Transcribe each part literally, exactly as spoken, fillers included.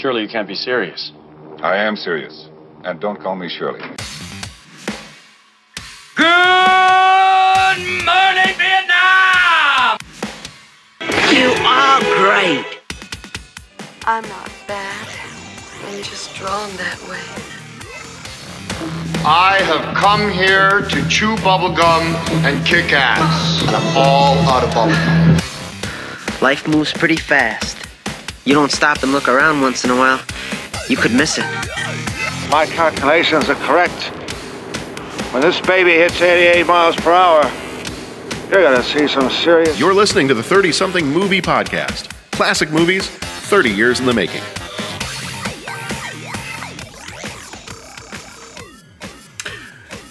Surely you can't be serious. I am serious. And don't call me Shirley. Good morning, Vietnam! You are great. I'm not bad. I'm just drawn that way. I have come here to chew bubblegum and kick ass. And I'm all out of bubblegum. Life moves pretty fast. You don't stop and look around once in a while, you could miss it. My calculations are correct. When this baby hits eighty-eight miles per hour, you're gonna see some serious... You're listening to the thirty-something Movie Podcast. Classic movies, thirty years in the making.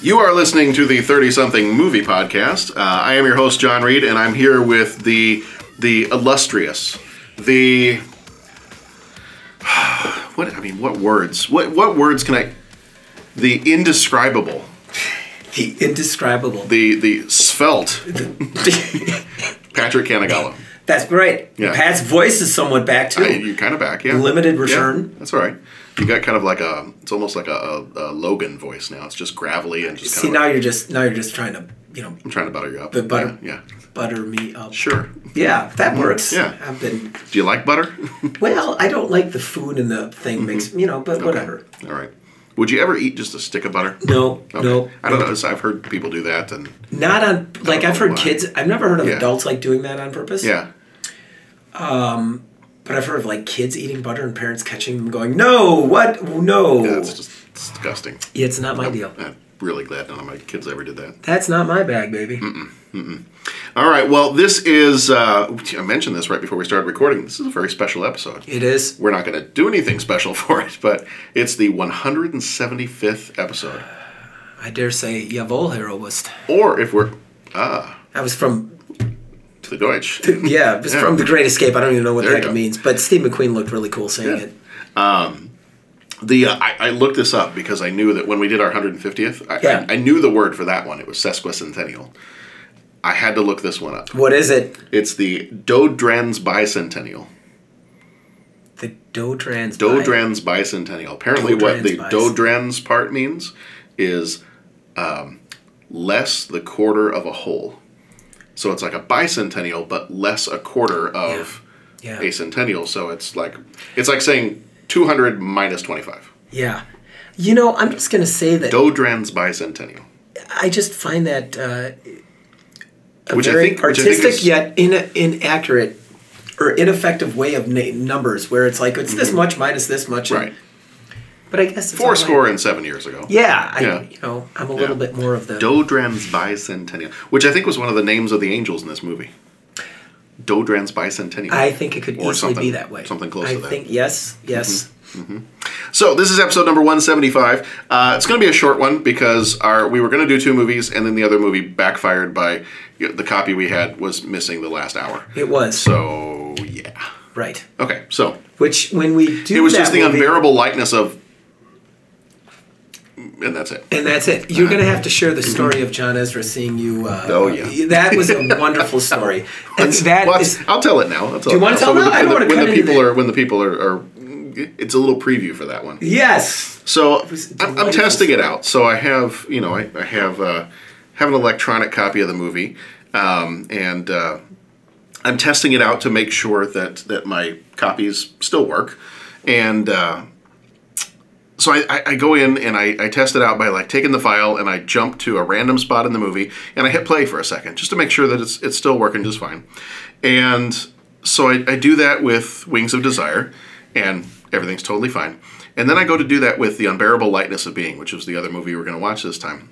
You are listening to the thirty-something Movie Podcast. Uh, I am your host, John Reed, and I'm here with the the illustrious, the... What, I mean, what words? What what words can I... The indescribable. The indescribable. The the svelte. Patrick Canagallo. That's right. Yeah. Pat's voice is somewhat back, too. I, you're kind of back, yeah. Limited return. Yeah, that's all right. You got kind of like a... It's almost like a, a, a Logan voice now. It's just gravelly and just See, kind of... See, now, like, you're just, now you're just trying to, you know... I'm trying to butter you up. But butter, yeah, yeah. Butter me up. Sure. Yeah, that works. Yeah. I've been... Do you like butter? Well, I don't like the food and the thing mix, you know, but okay. Whatever. All right. Would you ever eat just a stick of butter? No, okay. no. I don't no. know. I've heard people do that. and Not on... Like, I've heard why. kids... I've never heard of yeah. adults, like, doing that on purpose. Yeah. Um, but I've heard of, like, kids eating butter and parents catching them going, no, what? No. Yeah, that's just disgusting. Yeah, it's not my I'm, deal. I'm really glad none of my kids ever did that. That's not my bag, baby. Mm-mm. Mm-mm. All right, well, this is, uh, I mentioned this right before we started recording, this is a very special episode. It is. We're not going to do anything special for it, but it's the one hundred seventy-fifth episode. Uh, I dare say, Jawohl, Herr Oberst. Or if we're, ah. That was from... The Deutsch. To, yeah, it was yeah. from The Great Escape. I don't even know what there the heck it means, but Steve McQueen looked really cool saying yeah. it. Um, the uh, I, I looked this up because I knew that when we did our one hundred fiftieth, I, yeah. I, I knew the word for that one. It was sesquicentennial. I had to look this one up. What is it? It's the Dodrans Bicentennial. The Dodrans Dodrans bi- Bicentennial. Apparently Dodrans what the bicent- Dodrans part means is um, less the quarter of a whole. So it's like a bicentennial, but less a quarter of yeah. Yeah. a centennial. So it's like it's like saying two hundred minus twenty-five. Yeah. You know, I'm just going to say that... Dodrans Bicentennial. I just find that... Uh, A which very I think, artistic which I think is, yet in, inaccurate or ineffective way of na- numbers, where it's like it's this mm-hmm. much minus this much, and, right? But I guess it's four score and seven years ago. Yeah, I, yeah. you know, I'm a yeah. little bit more of the Dodrans Bicentennial, which I think was one of the names of the angels in this movie. Dodrans Bicentennial. I think it could or easily be that way. Something close I to that. I think yes, yes. Mm-hmm. Mm-hmm. So this is episode number one seventy-five. Uh, it's going to be a short one because our we were going to do two movies, and then the other movie backfired by you know, the copy we had was missing the last hour. It was. So yeah. Right. Okay. So which when we do it was that just the movie, unbearable lightness of, and that's it. And that's it. You're going to have to share the story of John Ezra seeing you. Uh, oh yeah. That was a wonderful story, and that well, is. I'll tell it now. I'll tell do you want to tell so now? I don't want to cut into that. Are, when the people are. are It's a little preview for that one. Yes. So I'm, I'm testing it out. So I have, you know, I, I have uh, have an electronic copy of the movie, um, and uh, I'm testing it out to make sure that that my copies still work. And uh, so I, I, I go in and I, I test it out by like taking the file and I jump to a random spot in the movie and I hit play for a second just to make sure that it's it's still working just fine. And so I, I do that with Wings of Desire. And everything's totally fine. And then I go to do that with The Unbearable Lightness of Being, which was the other movie we were going to watch this time.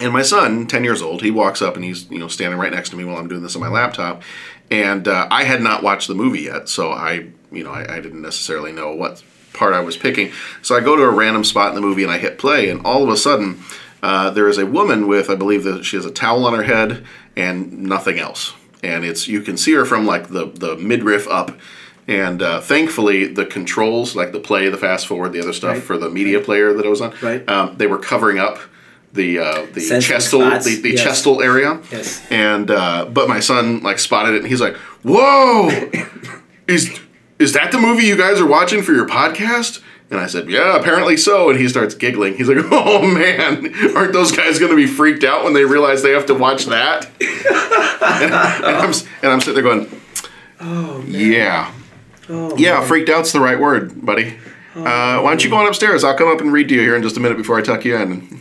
And my son, ten years old, he walks up and he's you know standing right next to me while I'm doing this on my laptop. And uh, I had not watched the movie yet, so I you know I, I didn't necessarily know what part I was picking. So I go to a random spot in the movie and I hit play, and all of a sudden uh, there is a woman with, I believe that she has a towel on her head and nothing else. And it's you can see her from like the the midriff up. And uh, thankfully, the controls, like the play, the fast forward, the other stuff right. for the media player that I was on, right. um, they were covering up the uh, the chestal the, the yes. chestal area. Yes. And uh, but my son like spotted it, and he's like, "Whoa! Is is that the movie you guys are watching for your podcast? And I said, yeah, apparently so. And he starts giggling. He's like, oh, man, aren't those guys going to be freaked out when they realize they have to watch that? and, and, I'm, and I'm sitting there going, oh, man. Yeah. Oh, yeah, man. Freaked out's the right word, buddy. Oh, uh, why don't you go on upstairs? I'll come up and read to you here in just a minute before I tuck you in.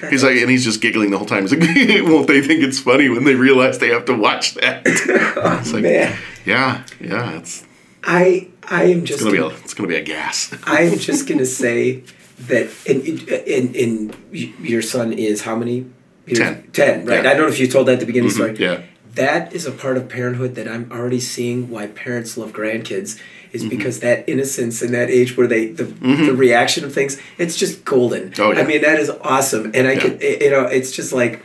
That he's is. like, and he's just giggling the whole time. He's like, won't they think it's funny when they realize they have to watch that? oh, it's like, man. Yeah, yeah. It's, I I am just. It's gonna, gonna be a, it's gonna be a gas. I am just gonna say that, and in, in, in your son is how many? Years? Ten. Ten, right? Yeah. I don't know if you told that at the beginning. Mm-hmm. Sorry. Yeah. That is a part of parenthood that I'm already seeing why parents love grandkids. Is because mm-hmm. that innocence and that age where they the, mm-hmm. the reaction of things, it's just golden. Oh, yeah. I mean, that is awesome, and I yeah. can you know it's just like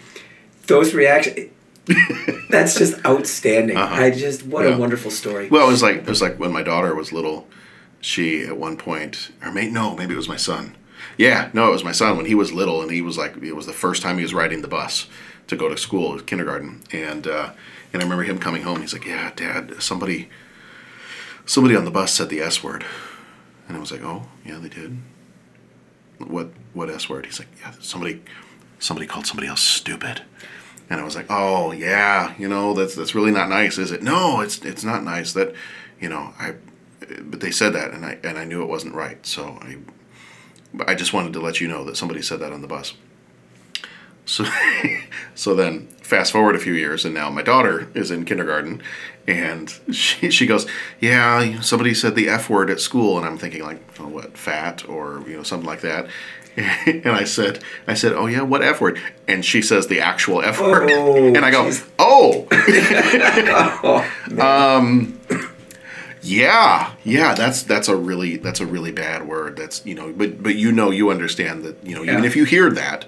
those reactions. That's just outstanding. Uh-huh. I just what yeah. a wonderful story. Well, it was like it was like when my daughter was little, she at one point or maybe no maybe it was my son. Yeah, no, it was my son when he was little, and he was like it was the first time he was riding the bus to go to school, kindergarten, and uh, and I remember him coming home. He's like, yeah, Dad, somebody. Somebody on the bus said the S word. And I was like, oh, yeah, they did. What what S word? He's like, yeah, somebody somebody called somebody else stupid. And I was like, oh, yeah, you know, that's that's really not nice, is it? No, it's it's not nice that, you know, I but they said that and I and I knew it wasn't right. So I I just wanted to let you know that somebody said that on the bus. So so then fast forward a few years and now my daughter is in kindergarten and she she goes, yeah, somebody said the F word at school, and I'm thinking like, oh, what, fat or you know, something like that. And I said I said, oh yeah, what F word? And she says the actual F word. Oh, and I go, geez. Oh, oh um Yeah, yeah, that's that's a really that's a really bad word. That's you know, but but you know you understand that, you know, yeah. even if you hear that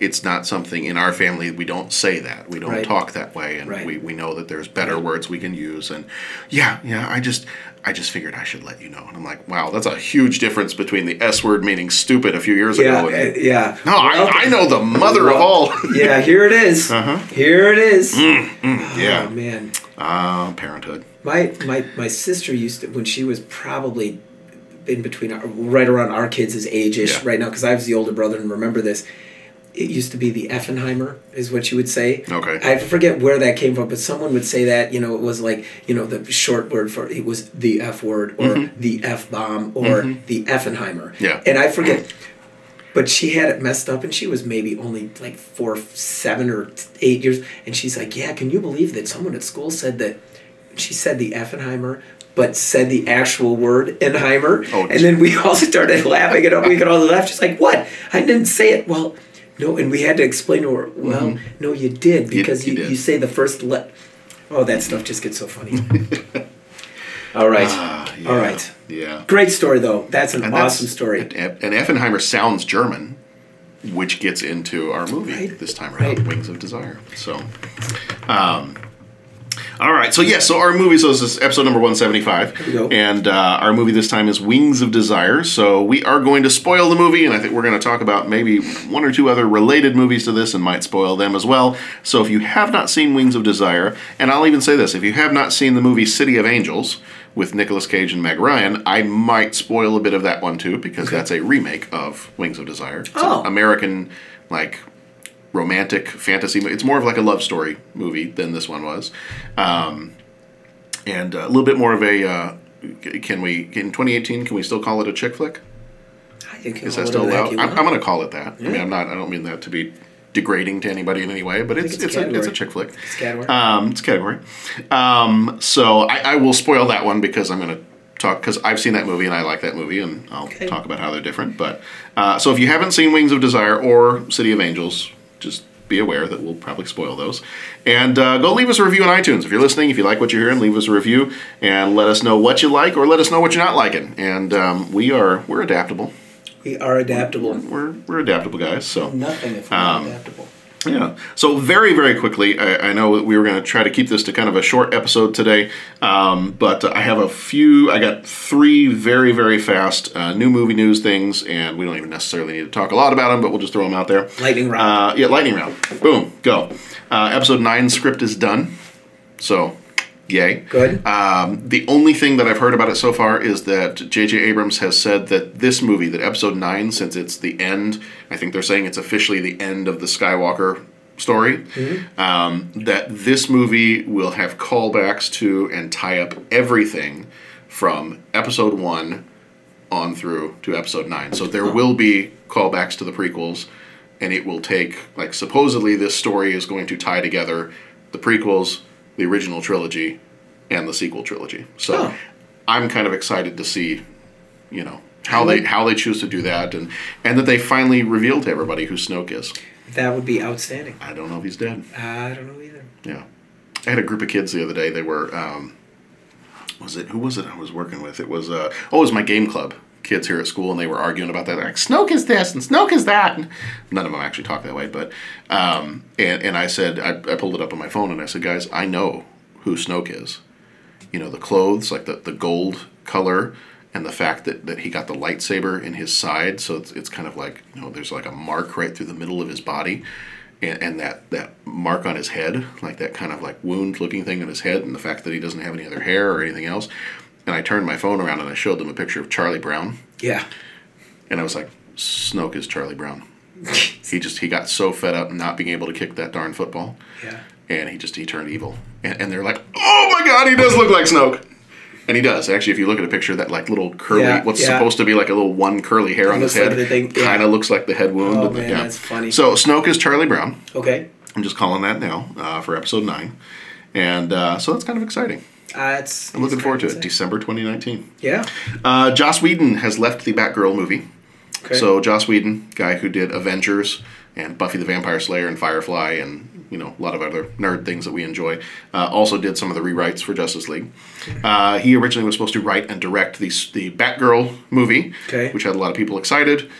it's not something in our family. We don't say that. We don't right. talk that way, and right. we, we know that there's better right. words we can use. And yeah, yeah, I just I just figured I should let you know. And I'm like, wow, that's a huge difference between the S word meaning stupid a few years yeah, ago. And, uh, yeah, no, well, I, I know the mother well, of all. yeah, here it is. Uh-huh. Here it is. Mm, mm, yeah, oh, man. Uh, parenthood. My my my sister used to when she was probably in between our, right around our kids' age-ish yeah. right now because I was the older brother and remember this. It used to be the Effenheimer is what you would say. Okay. I forget where that came from, but someone would say that, you know, it was like, you know, the short word for it was the F word or mm-hmm. the F bomb or mm-hmm. the Effenheimer. Yeah. And I forget, but she had it messed up and she was maybe only like four, seven or eight years. And she's like, yeah, can you believe that someone at school said that she said the Effenheimer? But said the actual word, Enheimer. Oh, and then we all started laughing and we could all laugh. She's like, what? I didn't say it. Well, no, and we had to explain to her, well, mm-hmm. no, you did, because you, you, did. you say the first let. Oh, that stuff just gets so funny. All right. Uh, yeah, All right. Yeah. Great story, though. That's an and awesome that's, story. And Effenheimer sounds German, which gets into our movie right. this time around, right. Wings of Desire. So, um, all right. So, yeah, so our movie, so this is episode number one seventy-five. Here we go. And uh, our movie this time is Wings of Desire. So we are going to spoil the movie, and I think we're going to talk about maybe one or two other related movies to this and might spoil them as well. So if you have not seen Wings of Desire, and I'll even say this, if you have not seen the movie City of Angels with Nicolas Cage and Meg Ryan, I might spoil a bit of that one too, because okay. that's a remake of Wings of Desire. It's oh. an American, like... romantic fantasy movie. It's more of like a love story movie than this one was, um, and a little bit more of a. Uh, can we in twenty eighteen? Can we still call it a chick flick? I think is that still allowed? I'm, I'm going to call it that. Yeah. I mean, I'm not. I don't mean that to be degrading to anybody in any way, but it's it's, it's, a, it's a chick flick. It's category. Um, it's category. Um, so I, I will spoil that one because I'm going to. Talk because I've seen that movie and I like that movie and I'll okay. talk about how they're different. But uh, so if you haven't seen Wings of Desire or City of Angels, just be aware that we'll probably spoil those. And uh, go leave us a review on iTunes. If you're listening, if you like what you're hearing, leave us a review and let us know what you like or let us know what you're not liking. And um, we are we're adaptable. We are adaptable. We're we're, we're adaptable guys. So nothing if we're um, adaptable. Yeah. So very, very quickly, I, I know we were going to try to keep this to kind of a short episode today, um, but I have a few, I got three very, very fast uh, new movie news things, and we don't even necessarily need to talk a lot about them, but we'll just throw them out there. Lightning round. Uh, yeah, lightning round. Boom. Go. Uh, episode nine script is done. So Yay. Good. Um, the only thing that I've heard about it so far is that J J. Abrams has said that this movie, that Episode nine, since it's the end, I think they're saying it's officially the end of the Skywalker story, mm-hmm. um, that this movie will have callbacks to and tie up everything from Episode one on through to Episode nine. So there will be callbacks to the prequels, and it will take, like, supposedly this story is going to tie together the prequels, the original trilogy, and the sequel trilogy. So oh. I'm kind of excited to see, you know, how they how they choose to do that, and, and that they finally reveal to everybody who Snoke is. That would be outstanding. I don't know if he's dead. I don't know either. Yeah. I had a group of kids the other day. They were, um, was it, who was it I was working with? It was, uh, oh, it was my game club kids here at school, and they were arguing about that. They're like, Snoke is this and Snoke is that. And none of them actually talk that way, but, um, and, and I said, I, I pulled it up on my phone and I said, guys, I know who Snoke is. You know, the clothes, like the, the gold color, and the fact that, that he got the lightsaber in his side, so it's it's kind of like, you know, there's like a mark right through the middle of his body, and, and that, that mark on his head, like that kind of like wound-looking thing on his head, and the fact that he doesn't have any other hair or anything else. And I turned my phone around and I showed them a picture of Charlie Brown. Yeah. And I was like, Snoke is Charlie Brown. He just, he got so fed up not being able to kick that darn football. Yeah. And he just, he turned evil. And, and they're like, oh my God, he does look like Snoke. And he does. Actually, if you look at a picture, that like little curly, yeah, what's yeah. supposed to be like a little one curly hair it on his head, like yeah. kind of looks like the head wound. Oh, and the, man, yeah. that's funny. So Snoke is Charlie Brown. Okay. I'm just calling that now uh, for Episode nine. And uh, so that's kind of exciting. Uh, it's, I'm looking forward to it. December twenty nineteen. Yeah. Uh, Joss Whedon has left the Batgirl movie. Okay. So Joss Whedon, guy who did Avengers and Buffy the Vampire Slayer and Firefly and, you know, a lot of other nerd things that we enjoy, uh, also did some of the rewrites for Justice League. Uh, he originally was supposed to write and direct the, the Batgirl movie, okay. which had a lot of people excited.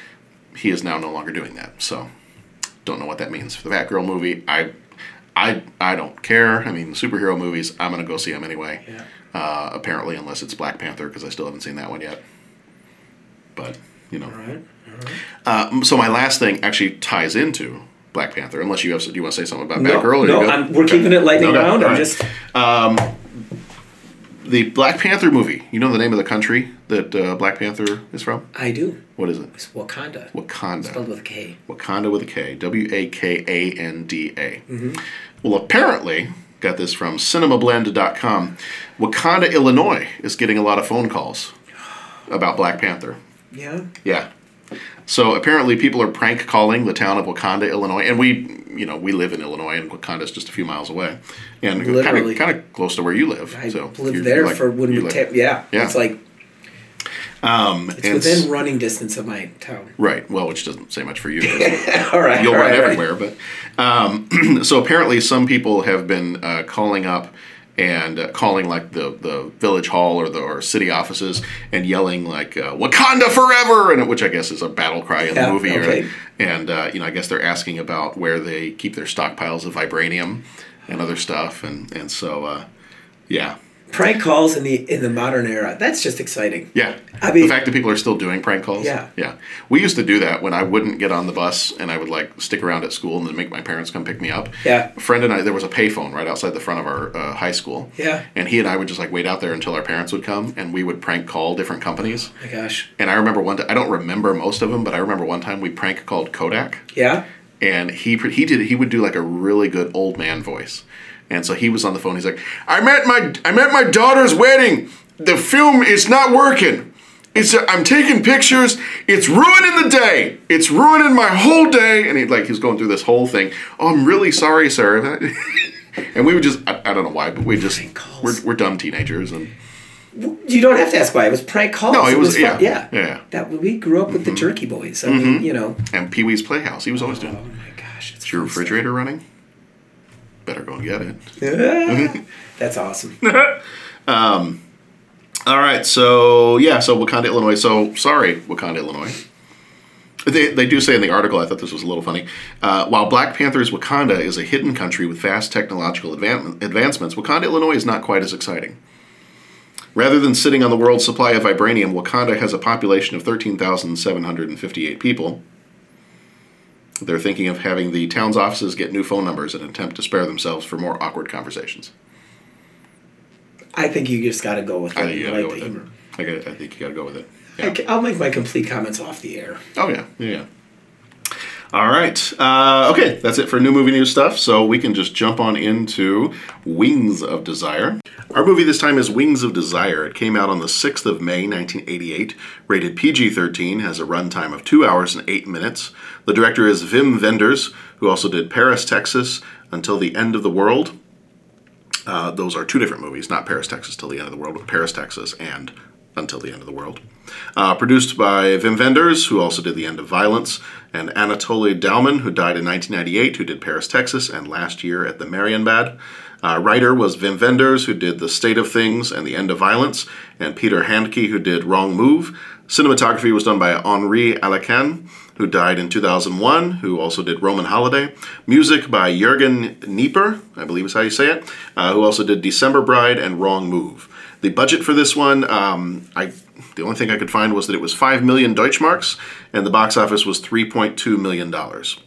He is now no longer doing that. So, don't know what that means for the Batgirl movie. I I, I don't care. I mean, superhero movies, I'm going to go see them anyway. Yeah. Uh, apparently, unless it's Black Panther, because I still haven't seen that one yet. But, you know. All right. All right. Uh, so, my last thing actually ties into Black Panther, unless you have, do you want to say something about no, Batgirl? Or no, I'm, we're okay. keeping it lightning no, no, round. Right. I'm just um, the Black Panther movie. You know the name of the country that uh, Black Panther is from? I do. What is it? It's Wakanda. Wakanda. Spelled with a K. Wakanda with a K. W A K A N D A. Mm-hmm. Well, apparently, got this from cinema blend dot com. Wakanda, Illinois is getting a lot of phone calls about Black Panther. Yeah. Yeah. So apparently people are prank calling the town of Wakanda, Illinois, and we, you know, we live in Illinois, and Wakanda's just a few miles away, and kind of kind of close to where you live. I so lived there like, for when we, like, ta- yeah, yeah, it's like um, it's within s- running distance of my town. Right. Well, which doesn't say much for you. all right. You'll all run right, everywhere, right. but um, so apparently some people have been uh, calling up and uh, calling like the, the village hall or the or city offices and yelling like uh, Wakanda forever, and which I guess is a battle cry in yeah, the movie. Okay. Or, and uh, you know, I guess they're asking about where they keep their stockpiles of vibranium and other stuff, and and so uh, yeah. Prank calls in the in the modern era. That's just exciting. Yeah. I mean, the fact that people are still doing prank calls. Yeah. Yeah. We used to do that when I wouldn't get on the bus and I would like stick around at school and then make my parents come pick me up. Yeah. A friend and I, there was a payphone right outside the front of our uh, high school. Yeah. And he and I would just like wait out there until our parents would come, and we would prank call different companies. Oh my gosh. And I remember one time, I don't remember most of them, but I remember one time we prank called Kodak. Yeah. And he he did he would do like a really good old man voice. And so he was on the phone. He's like, I'm at my I'm at my daughter's wedding. The film is not working. It's a, I'm taking pictures. It's ruining the day. It's ruining my whole day. And he like he's going through this whole thing. Oh, I'm really sorry, sir. And we would just I, I don't know why, but we just we're we're dumb teenagers, and you don't have to ask why. It was prank calls. No, it was, it was yeah, yeah, yeah. That we grew up with mm-hmm. the Jerky Boys. I mm-hmm. mean, you know, and Pee Wee's Playhouse. He was always oh, doing. Oh my gosh! It's is your refrigerator stuff. Running? Better go and get it. Yeah. That's awesome. um, all right, so yeah, so Wakanda, Illinois. So sorry, Wakanda, Illinois. They they do say in the article, I thought this was a little funny, uh, while Black Panther's Wakanda is a hidden country with vast technological advan- advancements, Wakanda, Illinois is not quite as exciting. Rather than sitting on the world's supply of vibranium, Wakanda has a population of thirteen thousand seven hundred fifty-eight people. They're thinking of having the town's offices get new phone numbers in an attempt to spare themselves for more awkward conversations. I think you just got to go with it. I think you got to go with it. I, gotta, I think you got to go with it. Yeah. I'll make my complete comments off the air. Oh, yeah. Yeah, yeah. All right. Uh, okay, that's it for new movie news stuff. So we can just jump on into Wings of Desire. Our movie this time is Wings of Desire. It came out on the sixth of May, nineteen eighty-eight, rated P G thirteen, has a runtime of two hours and eight minutes. The director is Wim Wenders, who also did Paris, Texas, Until the End of the World. Uh, those are two different movies, not Paris, Texas, Till the End of the World, but Paris, Texas, and Until the End of the World. Uh, produced by Wim Wenders, who also did The End of Violence, and Anatoly Dauman, who died in nineteen ninety-eight, who did Paris, Texas, and Last Year at the Marienbad. Uh, writer was Wim Wenders, who did The State of Things and The End of Violence, and Peter Handke, who did Wrong Move. Cinematography was done by Henri Alekan, who died in two thousand one, who also did Roman Holiday. Music by Jürgen Knieper, I believe is how you say it, uh, who also did December Bride and Wrong Move. The budget for this one, um, I the only thing I could find was that it was five million Deutschmarks, and the box office was three point two million dollars.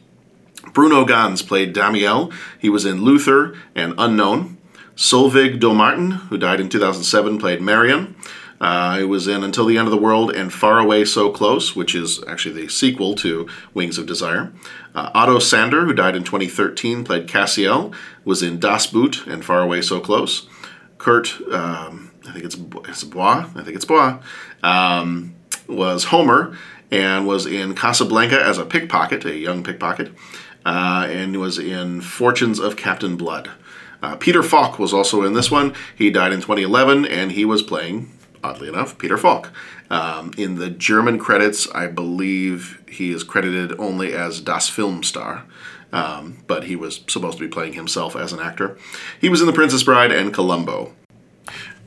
Bruno Ganz played Damiel. He was in Luther and Unknown. Solveig Domartin, who died in two thousand seven, played Marion. Uh, he was in Until the End of the World and Far Away So Close, which is actually the sequel to Wings of Desire. Uh, Otto Sander, who died in twenty thirteen, played Cassiel, was in Das Boot and Far Away So Close. Kurt, um, I think it's, it's Bois, I think it's Bois, um, was Homer and was in Casablanca as a pickpocket, a young pickpocket, uh, and was in Fortunes of Captain Blood. Uh, Peter Falk was also in this one. He died in twenty eleven, and he was playing, oddly enough, Peter Falk. Um, in the German credits, I believe he is credited only as Das Filmstar, um, but he was supposed to be playing himself as an actor. He was in The Princess Bride and Columbo.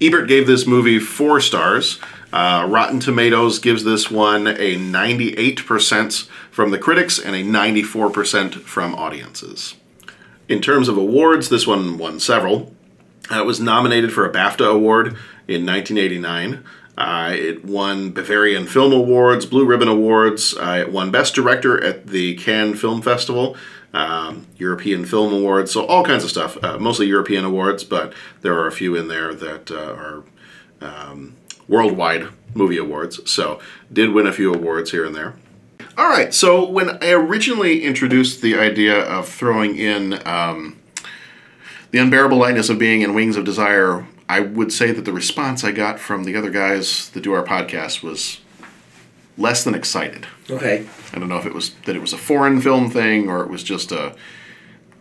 Ebert gave this movie four stars. Uh, Rotten Tomatoes gives this one a ninety-eight percent from the critics and a ninety-four percent from audiences. In terms of awards, this one won several. Uh, it was nominated for a BAFTA award in nineteen eighty-nine. Uh, it won Bavarian Film Awards, Blue Ribbon Awards. Uh, it won Best Director at the Cannes Film Festival, um, European Film Awards, so all kinds of stuff. Uh, mostly European awards, but there are a few in there that uh, are um, worldwide movie awards. So did win a few awards here and there. All right, so when I originally introduced the idea of throwing in um, The Unbearable Lightness of Being and Wings of Desire, I would say that the response I got from the other guys that do our podcast was less than excited. Okay. I don't know if it was that it was a foreign film thing or it was just a,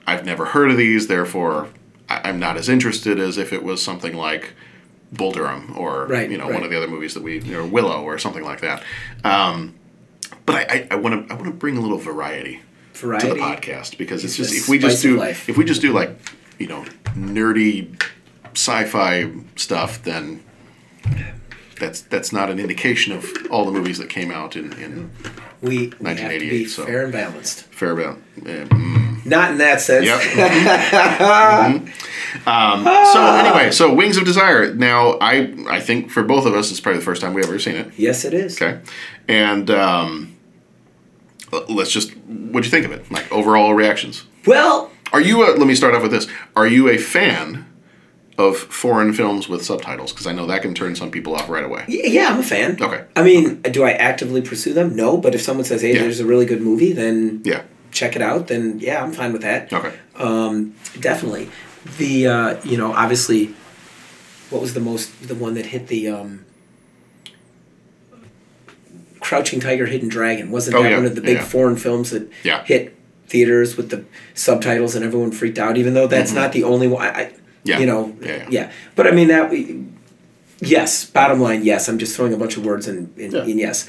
I've never heard of these, therefore I'm not as interested as if it was something like Bull Durham or right, you know right. one of the other movies that we, or Willow or something like that. Um, but I, I want to I want to bring a little variety, variety to the podcast because it's, it's just if we just do if we just do like you know nerdy sci-fi stuff, then that's that's not an indication of all the movies that came out in, in we, nineteen eighty-eight. We have to be so. fair and balanced. Fair and balanced. Um, not in that sense. Yep. mm-hmm. um, so anyway, so Wings of Desire. Now, I I think for both of us, it's probably the first time we've ever seen it. Yes, it is. Okay. And um, let's just, what'd you think of it? Like, overall reactions? Well... Are you, a, let me start off with this. Are you a fan of foreign films with subtitles? Because I know that can turn some people off right away. Yeah, I'm a fan. Okay. I mean, okay. Do I actively pursue them? No, but if someone says, hey, yeah. there's a really good movie, then yeah. check it out, then yeah, I'm fine with that. Okay. Um, definitely. The, uh, you know, obviously, what was the most, the one that hit the um, Crouching Tiger, Hidden Dragon? Wasn't oh, that yeah. one of the big yeah. foreign films that yeah. hit theaters with the subtitles and everyone freaked out, even though that's mm-hmm. not the only one. I, Yeah. You know, yeah, yeah. yeah. But I mean, that, yes, bottom line, yes. I'm just throwing a bunch of words in, in, yeah. in yes.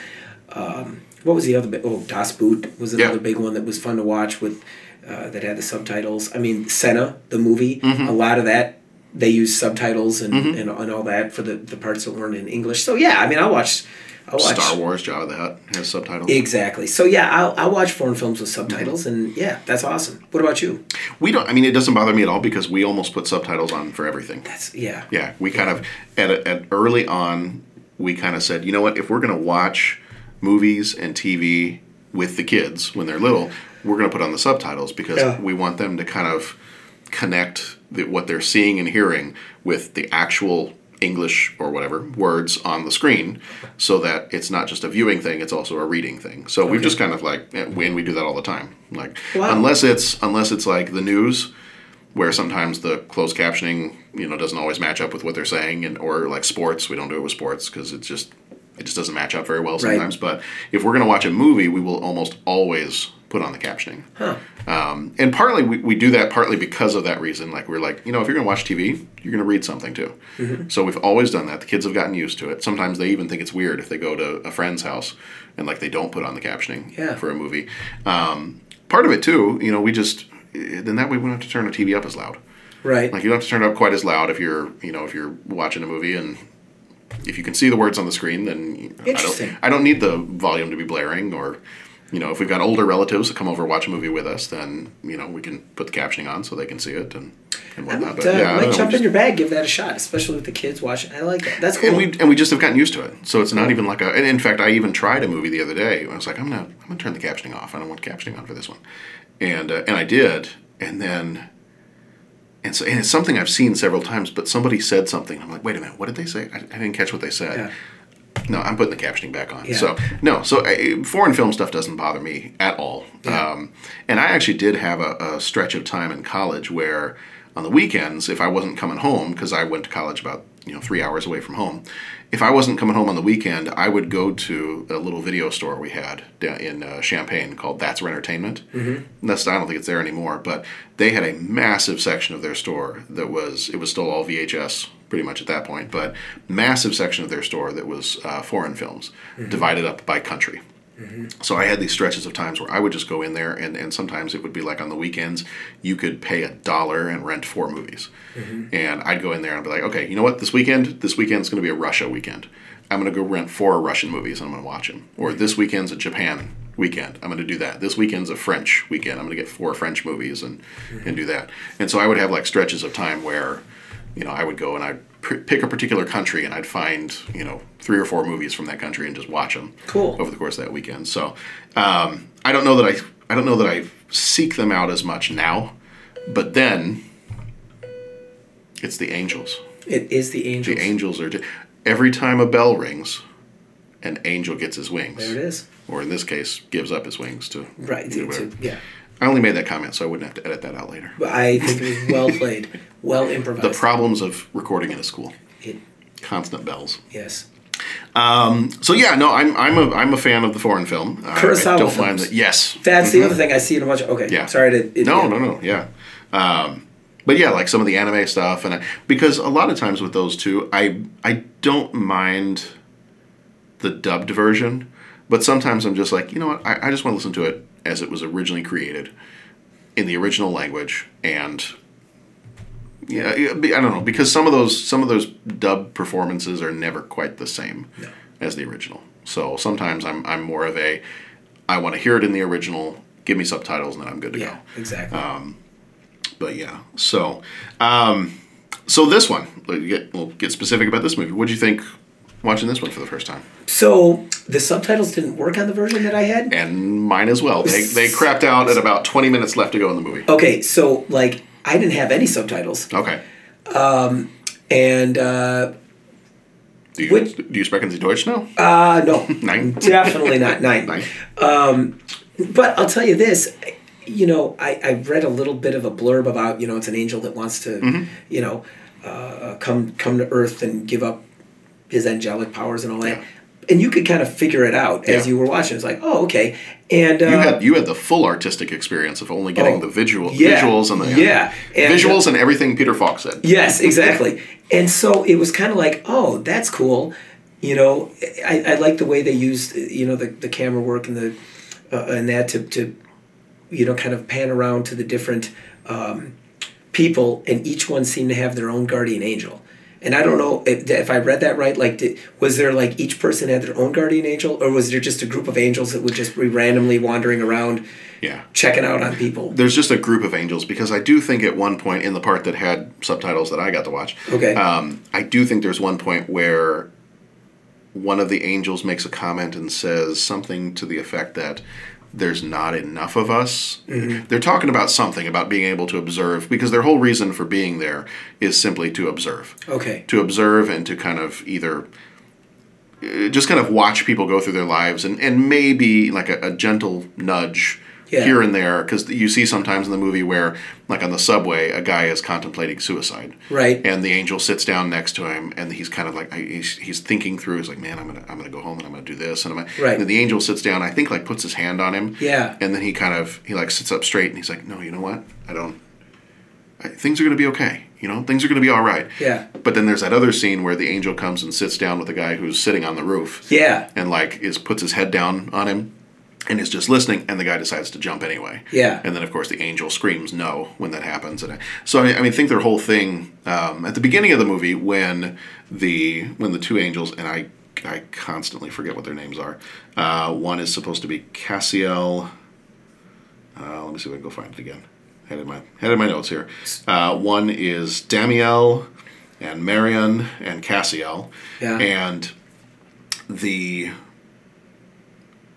Um, what was the other big, oh, Das Boot was another yeah. big one that was fun to watch with, uh, that had the subtitles. I mean, Senna, the movie, mm-hmm. a lot of that, they used subtitles and, mm-hmm. and, and all that for the, the parts that weren't in English. So yeah, I mean, I'll watch, I'll watch. Star Wars, Jabba the Hutt has subtitles. Exactly. So yeah, I'll, I'll watch foreign films with subtitles, mm-hmm. and yeah, that's awesome. What about you? We don't. I mean, it doesn't bother me at all because we almost put subtitles on for everything. That's yeah. Yeah, we yeah. kind of at at early on we kind of said, you know what, if we're gonna watch movies and T V with the kids when they're little, we're gonna put on the subtitles because yeah. we want them to kind of connect the, what they're seeing and hearing with the actual English or whatever words on the screen so that it's not just a viewing thing, it's also a reading thing. So okay. We've just kind of like, when we do that all the time. Like wow. unless it's unless it's like the news where sometimes the closed captioning, you know, doesn't always match up with what they're saying, and or like sports, we don't do it with sports because it's just it just doesn't match up very well sometimes. Right. But if we're going to watch a movie, we will almost always put on the captioning. Huh. Um, and partly we, we do that partly because of that reason. Like we're like, you know, if you're going to watch T V, you're going to read something too. Mm-hmm. So we've always done that. The kids have gotten used to it. Sometimes they even think it's weird if they go to a friend's house and like they don't put on the captioning yeah. for a movie. Um, part of it too, you know, we just... then that way we don't have to turn the T V up as loud. Right. Like you don't have to turn it up quite as loud if you're, you know, if you're watching a movie, and if you can see the words on the screen, then I don't, I don't need the volume to be blaring. Or, you know, if we've got older relatives that come over and watch a movie with us, then, you know, we can put the captioning on so they can see it and, and whatnot. But, uh, yeah, might jump in your bag, give that a shot, especially with the kids watching. I like that. That's cool. And we and we just have gotten used to it. So it's not even like a... And in fact, I even tried a movie the other day. I was like, I'm gonna I'm gonna turn the captioning off. I don't want captioning on for this one. And uh, and I did, and then, and so and it's something I've seen several times. But somebody said something. I'm like, wait a minute, what did they say? I, I didn't catch what they said. Yeah. No, I'm putting the captioning back on. Yeah. So no, so uh, foreign film stuff doesn't bother me at all. Yeah. Um, and I actually did have a, a stretch of time in college where, on the weekends, if I wasn't coming home, because I went to college about you know three hours away from home, if I wasn't coming home on the weekend, I would go to a little video store we had in uh, Champaign called That's for Entertainment. Mm-hmm. That's, I don't think it's there anymore, but they had a massive section of their store that was, it was still all V H S pretty much at that point, but massive section of their store that was uh, foreign films, mm-hmm. divided up by country. Mm-hmm. So I had these stretches of times where I would just go in there, and, and sometimes it would be like on the weekends, you could pay a dollar and rent four movies. Mm-hmm. And I'd go in there and I'd be like, okay, you know what? This weekend, this weekend's going to be a Russia weekend. I'm going to go rent four Russian movies and I'm going to watch them. Or this weekend's a Japan weekend. I'm going to do that. This weekend's a French weekend. I'm going to get four French movies and, mm-hmm. and do that. And so I would have like stretches of time where, you know, I would go and I'd pick a particular country and I'd find, you know, three or four movies from that country and just watch them cool. over the course of that weekend. So um, I don't know that I I don't know that I seek them out as much now, but then it's the Angels. It is the Angels. The Angels are every time a bell rings, an angel gets his wings. There it is. Or in this case, gives up his wings to right. To, to, yeah. I only made that comment so I wouldn't have to edit that out later. I think it was well played, well improvised. The problems of recording in a school. It, Constant bells. Yes. Um, so yeah, no, I'm I'm a I'm a fan of the foreign film. Kurosawa I, I don't mind that. Yes. That's mm-hmm. the other thing I see in a bunch. Of, okay. Yeah. Sorry to. It, no, yeah. no, no. Yeah. Um, but yeah, like some of the anime stuff, and I, because a lot of times with those two, I I don't mind the dubbed version, but sometimes I'm just like, you know what, I, I just want to listen to it as it was originally created in the original language. And yeah, I don't know, because some of those some of those dub performances are never quite the same no. as the original. So sometimes I'm I'm more of a I want to hear it in the original, give me subtitles, and then I'm good to yeah, go. Yeah, exactly. Um, but yeah, so um, so this one, we'll get, we'll get specific about this movie. What did you think watching this one for the first time? So the subtitles didn't work on the version that I had, and mine as well. They they crapped out at about twenty minutes left to go in the movie. Okay, so like I didn't have any subtitles. Okay. Um, and uh, do you which, do you sprechen Sie Deutsch now? Uh no, nein, definitely not nein. nein. Um, but I'll tell you this. You know, I, I read a little bit of a blurb about you know it's an angel that wants to mm-hmm. you know uh, come come to Earth and give up his angelic powers and all that. Yeah. And you could kind of figure it out as yeah. you were watching. It's like, oh, okay. And uh, you had you had the full artistic experience of only getting oh, the visual yeah, visuals and the yeah. and, visuals uh, and everything Peter Falk said. Yes, exactly. And so it was kind of like, oh, that's cool. You know, I, I like the way they used you know the, the camera work and the uh, and that to to you know kind of pan around to the different um, people, and each one seemed to have their own guardian angel. And I don't know if, if I read that right. Like, did, was there like each person had their own guardian angel, or was there just a group of angels that would just be randomly wandering around, yeah, checking out on people? There's just a group of angels, because I do think at one point in the part that had subtitles that I got to watch, okay, um, I do think there's one point where one of the angels makes a comment and says something to the effect that there's not enough of us. Mm-hmm. They're talking about something, about being able to observe, because their whole reason for being there is simply to observe. Okay. To observe and to kind of either just kind of watch people go through their lives and, and maybe like a, a gentle nudge yeah. here and there, because you see sometimes in the movie where, like on the subway, a guy is contemplating suicide. Right. And the angel sits down next to him, and he's kind of like, he's, he's thinking through, he's like, man, I'm going to I'm gonna go home, and I'm going to do this. And, I'm gonna, right. and then the angel sits down, I think like puts his hand on him. Yeah. And then he kind of, he like sits up straight, and he's like, no, you know what? I don't, I, things are going to be okay. You know, things are going to be all right. Yeah. But then there's that other scene where the angel comes and sits down with a guy who's sitting on the roof. Yeah. And like is puts his head down on him and is just listening, and the guy decides to jump anyway. Yeah. And then, of course, the angel screams no when that happens. And so, I mean, I think their whole thing um, at the beginning of the movie when the when the two angels, and I I constantly forget what their names are. Uh, one is supposed to be Cassiel. Uh, let me see if I can go find it again. Head in my head in my notes here. Uh, one is Damiel and Marion and Cassiel, yeah. and the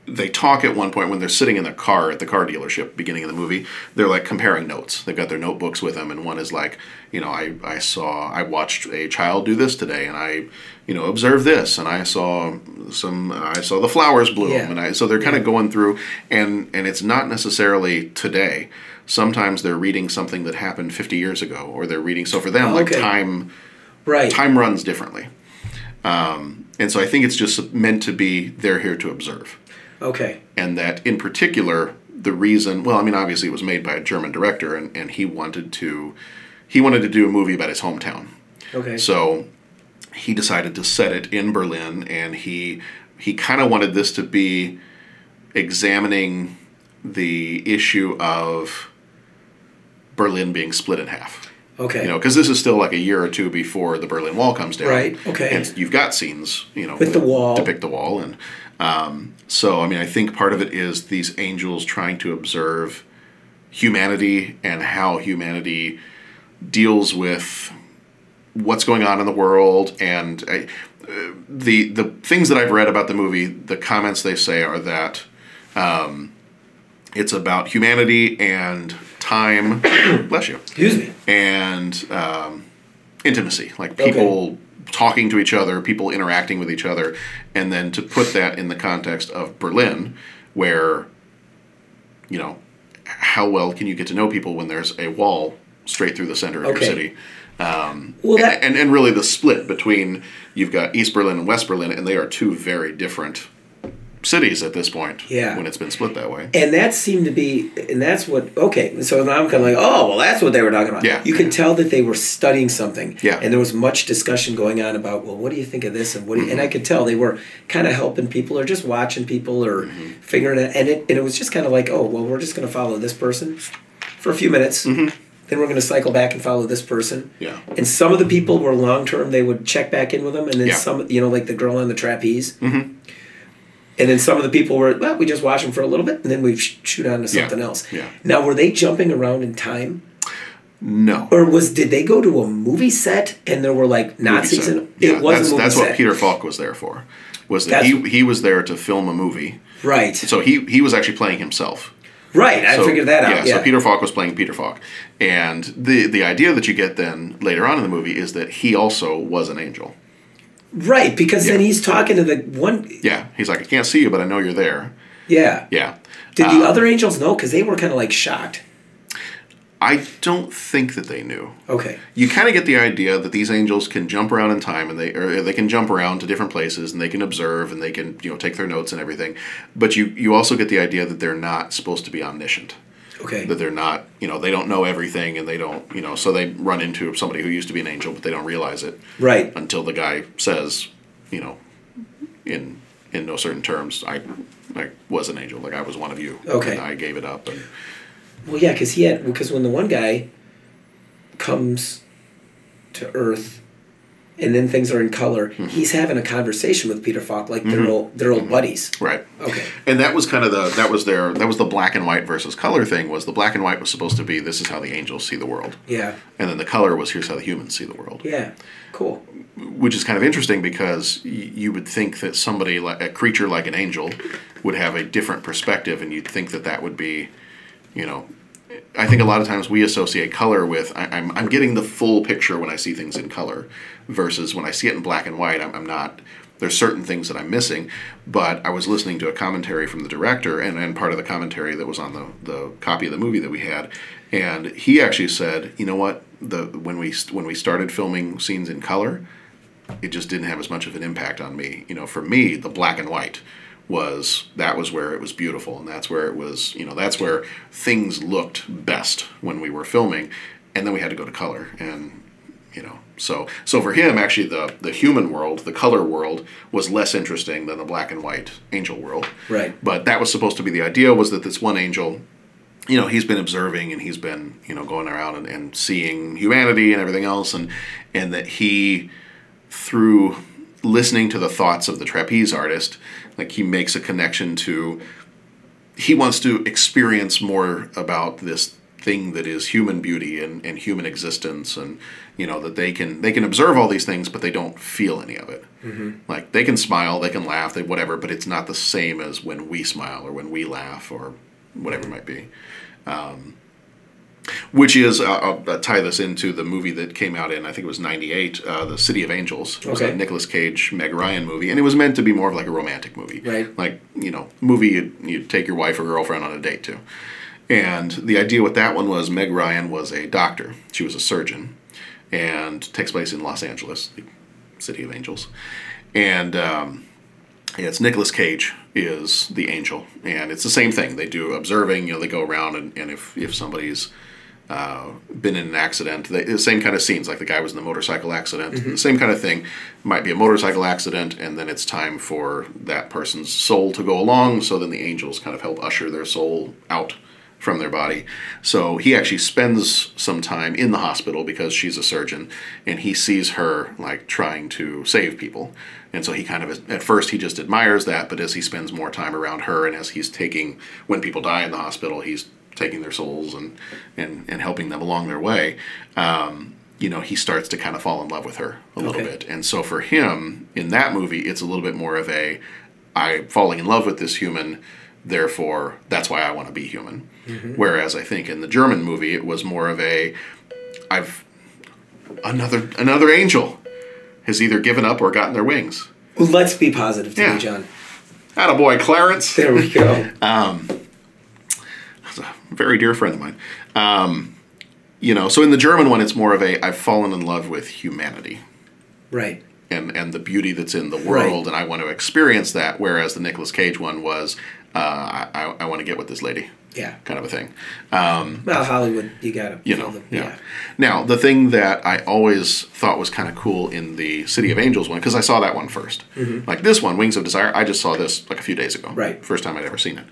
they talk at one point when they're sitting in their car at the car dealership. Beginning of the movie, they're like comparing notes. They've got their notebooks with them, and one is like, you know, I I saw I watched a child do this today, and I you know observed this, and I saw some I saw the flowers bloom, yeah. and I so they're kind yeah. of going through, and and it's not necessarily today. Sometimes they're reading something that happened fifty years ago, or they're reading. So for them, oh, okay. like time, right. time runs differently. Um, and so I think it's just meant to be they're here to observe. Okay. And that in particular, the reason, well, I mean, obviously it was made by a German director, and, and he wanted to, he wanted to do a movie about his hometown. Okay. So he decided to set it in Berlin, and he, he kind of wanted this to be examining the issue of Berlin being split in half. Okay. You know, because this is still like a year or two before the Berlin Wall comes down. Right. Okay. And you've got scenes, you know, with the wall, depict the wall, and um, so I mean, I think part of it is these angels trying to observe humanity and how humanity deals with what's going on in the world, and I, the the things that I've read about the movie, the comments they say are that um, it's about humanity and time, bless you. Excuse me. And um, intimacy, like people okay. talking to each other, people interacting with each other, and then to put that in the context of Berlin, where, you know, how well can you get to know people when there's a wall straight through the center of okay. your city? Um, well, that- and, and really the split between, you've got East Berlin and West Berlin, and they are two very different cities at this point, yeah. when it's been split that way. And that seemed to be, and that's what, okay, so now I'm kind of like, oh, well, that's what they were talking about. Yeah. You can tell that they were studying something, yeah. and there was much discussion going on about, well, what do you think of this, and what do you, mm-hmm. and I could tell they were kind of helping people, or just watching people, or mm-hmm. figuring it, and it, and it was just kind of like, oh, well, we're just going to follow this person for a few minutes, mm-hmm. then we're going to cycle back and follow this person. Yeah. And some of the people were long-term, they would check back in with them, and then yeah. some, you know, like the girl on the trapeze. Mm-hmm. And then some of the people were, well, we just watch them for a little bit, and then we shoot on to something yeah, else. Yeah. Now, were they jumping around in time? No. Or was did they go to a movie set, and there were, like, Nazis? And yeah, it was that's, a movie that's set. That's what Peter Falk was there for, was that that's, he he was there to film a movie. Right. So he, he was actually playing himself. Right, I so, figured that out. Yeah, yeah, so Peter Falk was playing Peter Falk. And the the idea that you get then later on in the movie is that he also was an angel. Right, because yeah. then he's talking to the one... Yeah, he's like, I can't see you, but I know you're there. Yeah. Yeah. Did um, the other angels know? Because they were kind of like shocked. I don't think that they knew. Okay. You kind of get the idea that these angels can jump around in time, and they or they can jump around to different places, and they can observe, and they can you know take their notes and everything. But you, you also get the idea that they're not supposed to be omniscient. Okay. That they're not, you know, they don't know everything, and they don't, you know, so they run into somebody who used to be an angel, but they don't realize it. Right. Until the guy says, you know, in in no certain terms, I I was an angel. Like, I was one of you. Okay. And I gave it up. And well, yeah, because he had, because when the one guy comes to Earth, and then things are in color, mm-hmm. he's having a conversation with Peter Falk, like they're mm-hmm. old, they're old mm-hmm. buddies. Right. Okay. And that was kind of the, that was their, that was the black and white versus color thing, was the black and white was supposed to be, this is how the angels see the world. Yeah. And then the color was, here's how the humans see the world. Yeah. Cool. which is kind of interesting because y- you would think that somebody, like a creature like an angel, would have a different perspective, and you'd think that that would be, you know, I think a lot of times we associate color with, I- I'm I'm getting the full picture when I see things in color, versus when I see it in black and white, I'm, I'm not, there's certain things that I'm missing. But I was listening to a commentary from the director, and, and part of the commentary that was on the, the copy of the movie that we had, and he actually said, you know what, the when we when we started filming scenes in color, it just didn't have as much of an impact on me. You know, for me, the black and white was, that was where it was beautiful, and that's where it was, you know, that's where things looked best when we were filming. And then we had to go to color, and, you know, so so for him, actually, the, the human world, the color world, was less interesting than the black and white angel world. Right. But that was supposed to be the idea, was that this one angel, you know, he's been observing, and he's been, you know, going around and, and seeing humanity and everything else, and and that he, through listening to the thoughts of the trapeze artist, like, he makes a connection to, he wants to experience more about this thing that is human beauty and, and human existence, and, you know, that they can they can observe all these things, but they don't feel any of it. Mm-hmm. Like, they can smile, they can laugh, they whatever, but it's not the same as when we smile or when we laugh or whatever it might be. Um, Which is, uh, I'll, I'll tie this into the movie that came out in, I think it was ninety-eight, uh, The City of Angels. It was okay. A Nicolas Cage, Meg Ryan movie, and it was meant to be more of like a romantic movie. Right. Like, you know, movie you'd, you'd take your wife or girlfriend on a date to. And the idea with that one was Meg Ryan was a doctor. She was a surgeon, and takes place in Los Angeles, the City of Angels. And um, yeah, it's Nicolas Cage is the angel, and it's the same thing. They do observing, you know, they go around, and, and if, if somebody's Uh, been in an accident, they, the same kind of scenes, like the guy was in the motorcycle accident, mm-hmm. the same kind of thing, might be a motorcycle accident, and then it's time for that person's soul to go along, so then the angels kind of help usher their soul out from their body. So he actually spends some time in the hospital because she's a surgeon, and he sees her, like, trying to save people. And so he kind of, at first he just admires that, but as he spends more time around her, and as he's taking, when people die in the hospital, he's taking their souls and, and, and helping them along their way, um, you know, he starts to kind of fall in love with her a little okay. bit. And so for him, in that movie, it's a little bit more of a, I'm falling in love with this human, therefore, that's why I want to be human. Mm-hmm. Whereas I think in the German movie, it was more of a, I've, another another angel has either given up or gotten their wings. Well, let's be positive today, yeah. John. Attaboy, Clarence. There we go. um A very dear friend of mine. Um, you know, so in the German one, it's more of a, I've fallen in love with humanity. Right. And and the beauty that's in the world, right. and I want to experience that, whereas the Nicolas Cage one was, uh, I, I want to get with this lady. Yeah. Kind of a thing. Um, well, Hollywood, you got to. You know, them. Yeah. yeah. Now, the thing that I always thought was kind of cool in the City of Angels one, because I saw that one first. Mm-hmm. Like this one, Wings of Desire, I just saw this like a few days ago. Right. First time I'd ever seen it.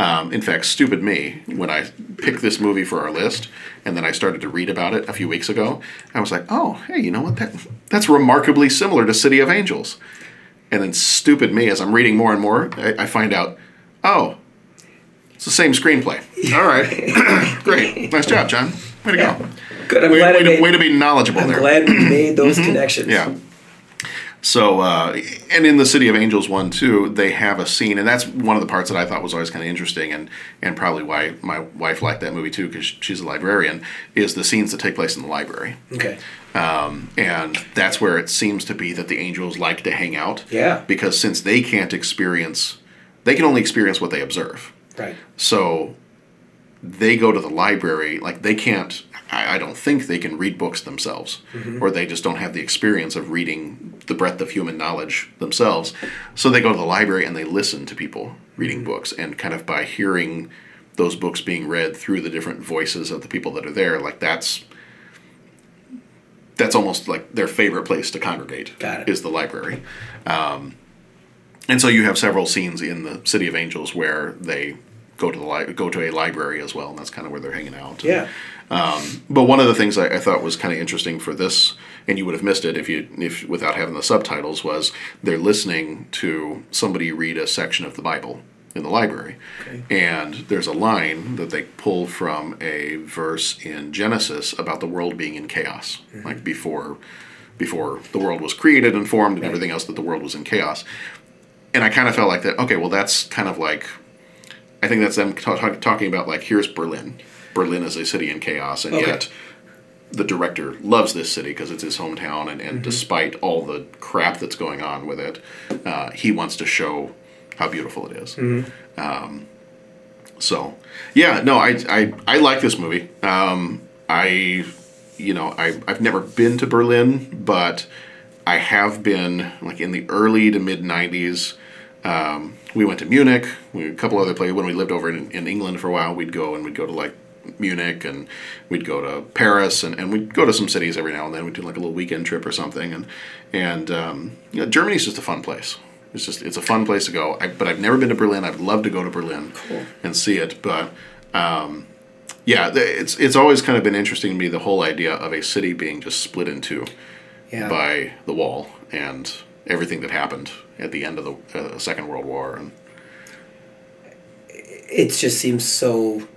Um, in fact, stupid me, when I picked this movie for our list, and then I started to read about it a few weeks ago, I was like, oh, hey, you know what? That That's remarkably similar to City of Angels. And then stupid me, as I'm reading more and more, I, I find out, oh, it's the same screenplay. All right. Great. Nice job, John. Way to yeah. go. Good. I'm way, glad way, I made, to, way to be knowledgeable I'm there. I'm glad we made those mm-hmm. connections. Yeah. So, uh, and in the City of Angels one, too, they have a scene, and that's one of the parts that I thought was always kind of interesting, and, and probably why my wife liked that movie, too, because she's a librarian, is the scenes that take place in the library. Okay. Um, and that's where it seems to be that the angels like to hang out. Yeah. Because since they can't experience, they can only experience what they observe. Right. So they go to the library, like they can't, I, I don't think they can read books themselves, mm-hmm. or they just don't have the experience of reading the breadth of human knowledge themselves. So they go to the library and they listen to people reading mm-hmm. books, and kind of by hearing those books being read through the different voices of the people that are there, like that's, that's almost like their favorite place to congregate. Got it. Is the library. Um, and so you have several scenes in the City of Angels where they go to the li- go to a library as well, and that's kind of where they're hanging out. Yeah. Um, but one of the things I, I thought was kind of interesting for this, and you would have missed it if you if without having the subtitles, was they're listening to somebody read a section of the Bible in the library. Okay. And there's a line that they pull from a verse in Genesis about the world being in chaos, mm-hmm. like before before the world was created and formed and right. everything else, that the world was in chaos. And I kind of felt like that, okay, well, that's kind of like, I think that's them t- t- talking about, like, here's Berlin. Berlin is a city in chaos, and okay. yet the director loves this city because it's his hometown, and, and mm-hmm. despite all the crap that's going on with it, uh, he wants to show how beautiful it is. Mm-hmm. Um, so, yeah, no, I, I, I like this movie. Um, I, you know, I, I've never been to Berlin, but I have been, like, in the early to mid-nineties. Um, we went to Munich, we, a couple other places. When we lived over in, in England for a while, we'd go and we'd go to, like, Munich, and we'd go to Paris, and, and we'd go to some cities every now and then. We'd do like a little weekend trip or something, and and um, you know, Germany's just a fun place. It's just it's a fun place to go. I, but I've never been to Berlin. I'd love to go to Berlin cool. and see it. But um, yeah, it's it's always kind of been interesting to me, the whole idea of a city being just split in two yeah. by the wall and everything that happened at the end of the uh, Second World War, and it just seems so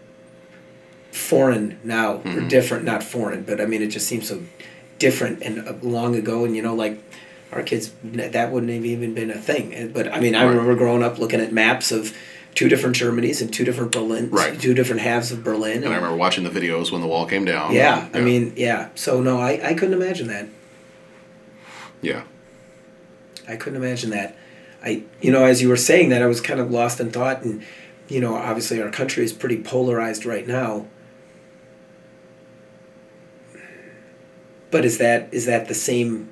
foreign now mm-hmm. or different, not foreign, but I mean, it just seems so different and long ago. And you know, like our kids, that wouldn't have even been a thing. But I mean, I right. remember growing up looking at maps of two different Germanys and two different Berlin, right. two different halves of Berlin. And, and I remember watching the videos when the wall came down. Yeah, and, yeah. I mean, yeah. So no, I, I couldn't imagine that. Yeah. I couldn't imagine that. I, you know, as you were saying that, I was kind of lost in thought, and you know, obviously our country is pretty polarized right now. But is that is that the same?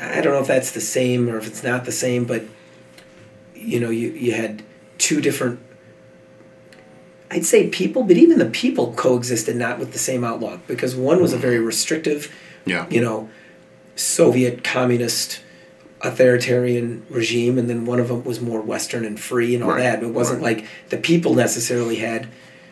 I don't know if that's the same or if it's not the same, but you know, you, you had two different, I'd say people, but even the people coexisted not with the same outlook, because one was a very restrictive, yeah. you know, Soviet communist authoritarian regime, and then one of them was more Western and free and all right. that. It wasn't right. like the people necessarily had,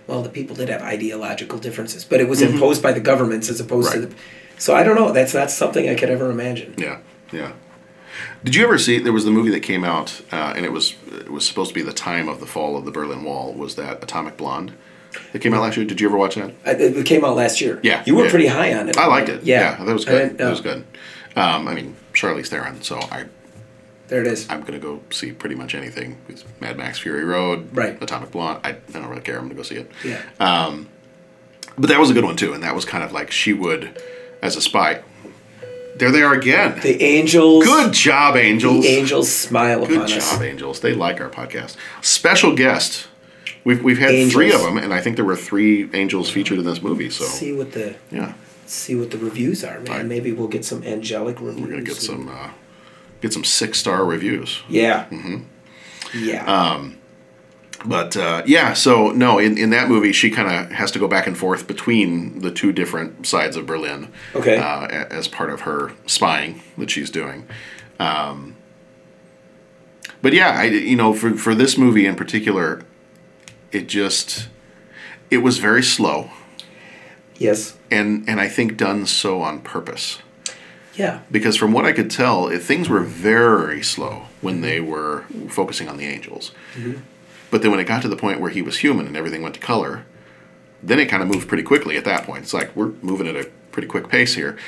well, the people did have ideological differences, but it was mm-hmm. imposed by the governments as opposed right. to the... So I don't know. That's not something I could ever imagine. Yeah, yeah. Did you ever see, there was the movie that came out, uh, and it was it was supposed to be the time of the fall of the Berlin Wall, was that Atomic Blonde that came out last year? Did you ever watch that? I, it came out last year. Yeah. You were yeah. pretty high on it. I liked it. Yeah. yeah that was good. That uh, was good. Um, I mean, Charlize Theron, so I... There it is. I'm going to go see pretty much anything. It's Mad Max Fury Road. Right. Atomic Blonde. I, I don't really care. I'm going to go see it. Yeah. Um, but that was a good one, too, and that was kind of like she would... As a spy. There they are again. The angels. Good job, angels. The angels smile upon us. Good job, angels. They like our podcast. Special guest. We've we've had angels. three of them, and I think there were three angels featured in this movie. So see what the yeah. see what the reviews are, man. Right. Maybe we'll get some angelic reviews. We're gonna get some uh, get some six star reviews. Yeah. Mm-hmm. Yeah. Um, but uh, yeah, so no, in, in that movie, she kind of has to go back and forth between the two different sides of Berlin. Okay. Uh, as part of her spying that she's doing. Um, but yeah, I, you know, for, for this movie in particular, it just, it was very slow. Yes. And, and I think done so on purpose. Yeah. Because from what I could tell, it, things were very slow when they were focusing on the angels. Mm-hmm. But then when it got to the point where he was human and everything went to color, then it kind of moved pretty quickly at that point. It's like, we're moving at a pretty quick pace here.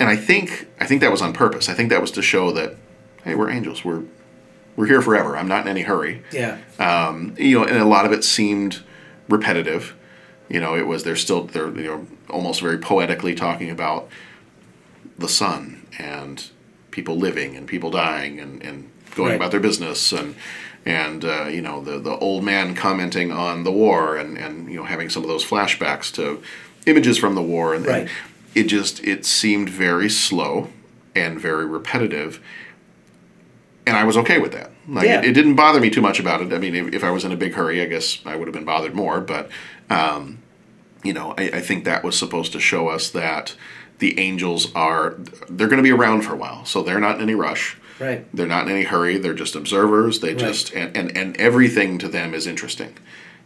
And I think I think that was on purpose. I think that was to show that, hey, we're angels. We're we're here forever. I'm not in any hurry. Yeah. Um, you know, and a lot of it seemed repetitive. You know, it was, they're still, they're, you know, almost very poetically talking about the sun and people living and people dying and, and going right. about their business and... And, uh, you know, the, the old man commenting on the war and, and, you know, having some of those flashbacks to images from the war. And, right. and it just, it seemed very slow and very repetitive. And I was okay with that. Like, yeah. it, it didn't bother me too much about it. I mean, if, if I was in a big hurry, I guess I would have been bothered more. But, um, you know, I, I think that was supposed to show us that the angels are, they're going to be around for a while. So they're not in any rush. Right. They're not in any hurry. They're just observers. They right. just and, and, and everything to them is interesting.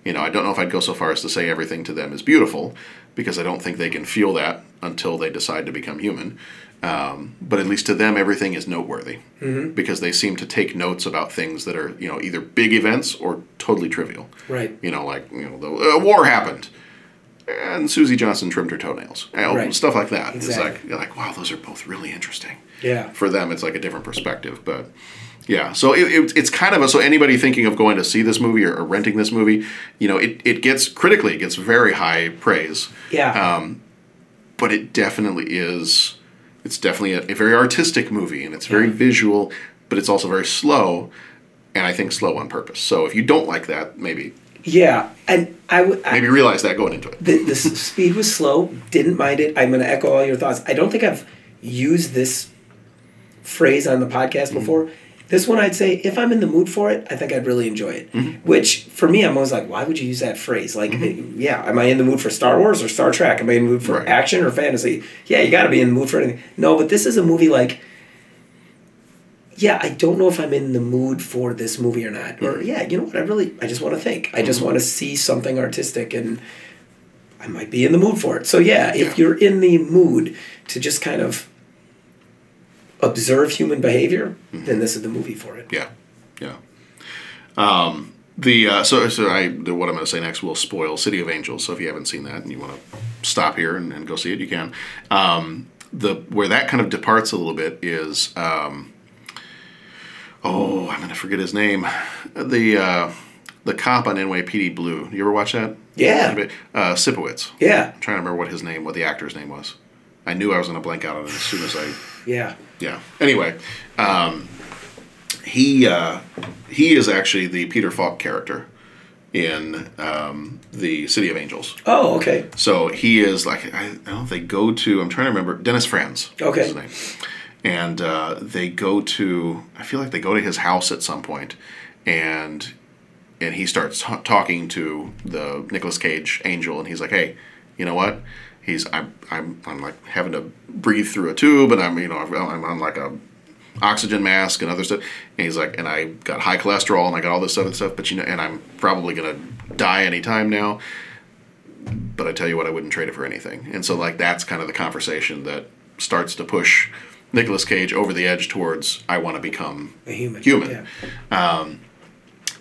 You know, I don't know if I'd go so far as to say everything to them is beautiful, because I don't think they can feel that until they decide to become human. Um, but at least to them, everything is noteworthy mm-hmm. because they seem to take notes about things that are, you know, either big events or totally trivial. Right. You know, like, you know, the uh, war happened. Eh, and Susie Johnson trimmed her toenails. You know, right. Stuff like that. Exactly. It's like, you're like, wow, those are both really interesting. Yeah. For them, it's like a different perspective. But yeah, so it, it, it's kind of a, so anybody thinking of going to see this movie or, or renting this movie, you know, it, it gets, critically, it gets very high praise. Yeah. Um, but it definitely is, it's definitely a, a very artistic movie, and it's very yeah. visual, but it's also very slow, and I think slow on purpose. So if you don't like that, maybe... Yeah, and I would... Maybe realize that going into it. The, the speed was slow, didn't mind it. I'm going to echo all your thoughts. I don't think I've used this phrase on the podcast before. Mm-hmm. This one I'd say, if I'm in the mood for it, I think I'd really enjoy it. Mm-hmm. Which, for me, I'm always like, why would you use that phrase? Like, mm-hmm. yeah, am I in the mood for Star Wars or Star Trek? Am I in the mood for right. action or fantasy? Yeah, you got to be in the mood for anything. No, but this is a movie like... Yeah, I don't know if I'm in the mood for this movie or not. Or, yeah, you know what? I really, I just want to think. I just mm-hmm. want to see something artistic, and I might be in the mood for it. So, yeah, yeah, if you're in the mood to just kind of observe human behavior, mm-hmm. then this is the movie for it. Yeah, yeah. Um, the uh, so so I what I'm going to say next will spoil City of Angels. So if you haven't seen that and you want to stop here and, and go see it, you can. Um, the where that kind of departs a little bit is. Um, Oh, I'm going to forget his name. The uh, the cop on N Y P D Blue. You ever watch that? Yeah. Uh, Sipowicz. Yeah. I'm trying to remember what his name, what the actor's name was. I knew I was going to blank out on it as soon as I... yeah. Yeah. Anyway, um, he uh, he is actually the Peter Falk character in um, the City of Angels. Oh, okay. So he is like, I, I don't know if they go to, I'm trying to remember, Dennis Franz. Okay. Is his name. And uh, they go to, I feel like they go to his house at some point, and and he starts t- talking to the Nicolas Cage angel, and he's like, hey, you know what? He's I'm I'm I'm like having to breathe through a tube, and I'm you know I'm on like a oxygen mask and other stuff, and he's like, and I got high cholesterol and I got all this other stuff, but you know, and I'm probably gonna die any time now. But I tell you what, I wouldn't trade it for anything. And so like that's kind of the conversation that starts to push Nicolas Cage over the edge towards I want to become a human. human. Yeah. Um,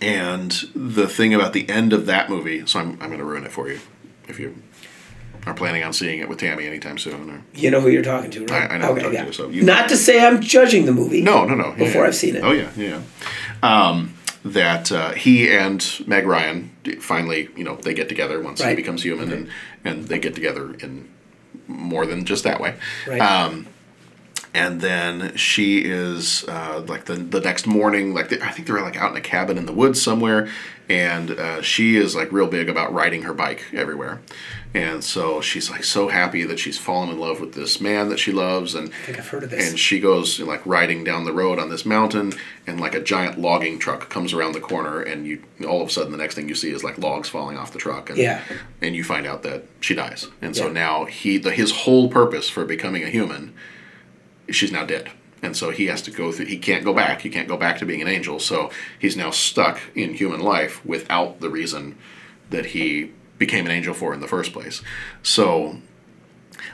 and the thing about the end of that movie, so I'm I'm going to ruin it for you if you are planning on seeing it with Tammy anytime soon. Or, you know who you're talking to, right? I, I know okay, who I'm talking yeah. to. So you, Not to say I'm judging the movie. No, no, no. Yeah, before yeah. I've seen it. Oh, yeah, yeah. Um, that uh, he and Meg Ryan finally, you know, they get together once right. he becomes human, right. and, and they get together in more than just that way. Right. Um, And then she is, uh, like, the the next morning, like, the, I think they're, like, out in a cabin in the woods somewhere, and uh, she is, like, real big about riding her bike everywhere. And so she's, like, so happy that she's fallen in love with this man that she loves. And, I think I've heard of this. And she goes, like, riding down the road on this mountain, and, like, a giant logging truck comes around the corner, and you all of a sudden the next thing you see is, like, logs falling off the truck. And, yeah. And you find out that she dies. And so yeah. now he the, his whole purpose for becoming a human... she's now dead. And so he has to go through, he can't go back. He can't go back to being an angel. So he's now stuck in human life without the reason that he became an angel for in the first place. So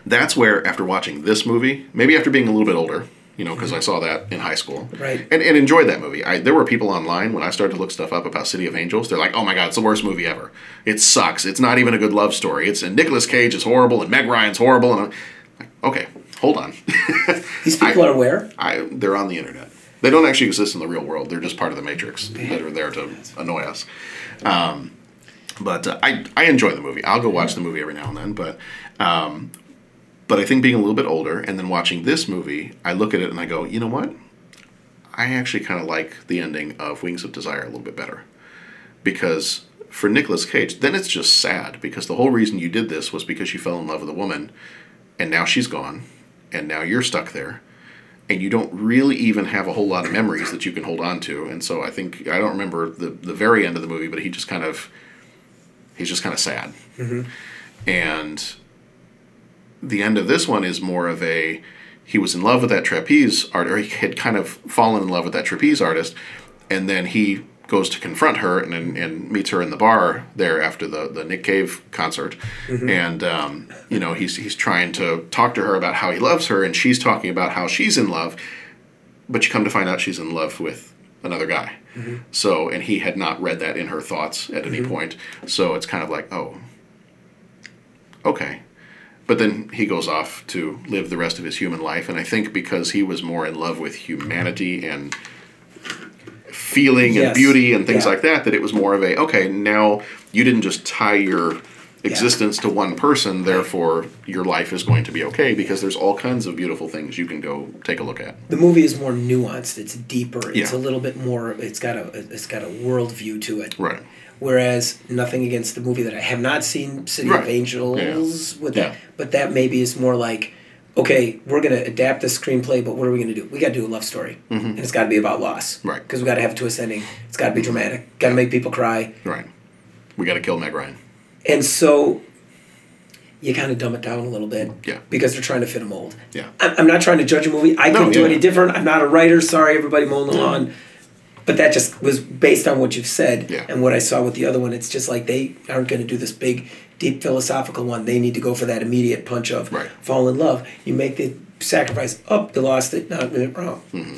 that's where, after watching this movie, maybe after being a little bit older, you know, because I saw that in high school. Right. And, and enjoyed that movie. I, there were people online, when I started to look stuff up about City of Angels, they're like, oh my God, it's the worst movie ever. It sucks. It's not even a good love story. It's and Nicolas Cage is horrible, and Meg Ryan's horrible. And I'm like, okay. Hold on. These people I, are where? I, they're on the internet. They don't actually exist in the real world. They're just part of the Matrix Man. that are there to annoy us. Um, but uh, I I enjoy the movie. I'll go watch the movie every now and then. But um, but I think being a little bit older and then watching this movie, I look at it and I go, you know what? I actually kind of like the ending of Wings of Desire a little bit better. Because for Nicolas Cage, then it's just sad. Because the whole reason you did this was because you fell in love with a woman and now she's gone. And now you're stuck there, and you don't really even have a whole lot of memories that you can hold on to. And so I think I don't remember the, the very end of the movie, but he just kind of he's just kind of sad. Mm-hmm. And the end of this one is more of a he was in love with that trapeze art, or he had kind of fallen in love with that trapeze artist, and then he goes to confront her and and, and meets her in the bar there after the, the Nick Cave concert. Mm-hmm. And, um, you know, he's he's trying to talk to her about how he loves her, and she's talking about how she's in love, but you come to find out she's in love with another guy. Mm-hmm. So, and he had not read that in her thoughts at mm-hmm. any point. So it's kind of like, oh, okay. But then he goes off to live the rest of his human life. And I think because he was more in love with humanity and feeling yes. and beauty and things yeah. like that, that it was more of a, okay, now you didn't just tie your existence yeah. to one person, therefore your life is going to be okay, because there's all kinds of beautiful things you can go take a look at. The movie is more nuanced. It's deeper. It's yeah. a little bit more, it's got a it's got a worldview to it. Right. Whereas, nothing against the movie that I have not seen, City right. of Angels, yeah. with that, yeah. but that maybe is more like, okay, we're going to adapt the screenplay, but what are we going to do? We got to do a love story, mm-hmm. and it's got to be about loss, right? Because we got to have a twist ending. It's got to be mm-hmm. dramatic. Got to yeah. make people cry. Right. We got to kill Meg Ryan. And so, you kind of dumb it down a little bit, yeah, because they're trying to fit a mold. Yeah. I'm not trying to judge a movie. I no, couldn't yeah. do any different. I'm not a writer. Sorry, everybody, mowing the lawn. Mm. But that just was based on what you've said yeah. and what I saw with the other one. It's just like they aren't going to do this big, deep philosophical one. They need to go for that immediate punch of right. fall in love. You make the sacrifice. Up, oh, they lost it. Not wrong. Wow. Mm-hmm.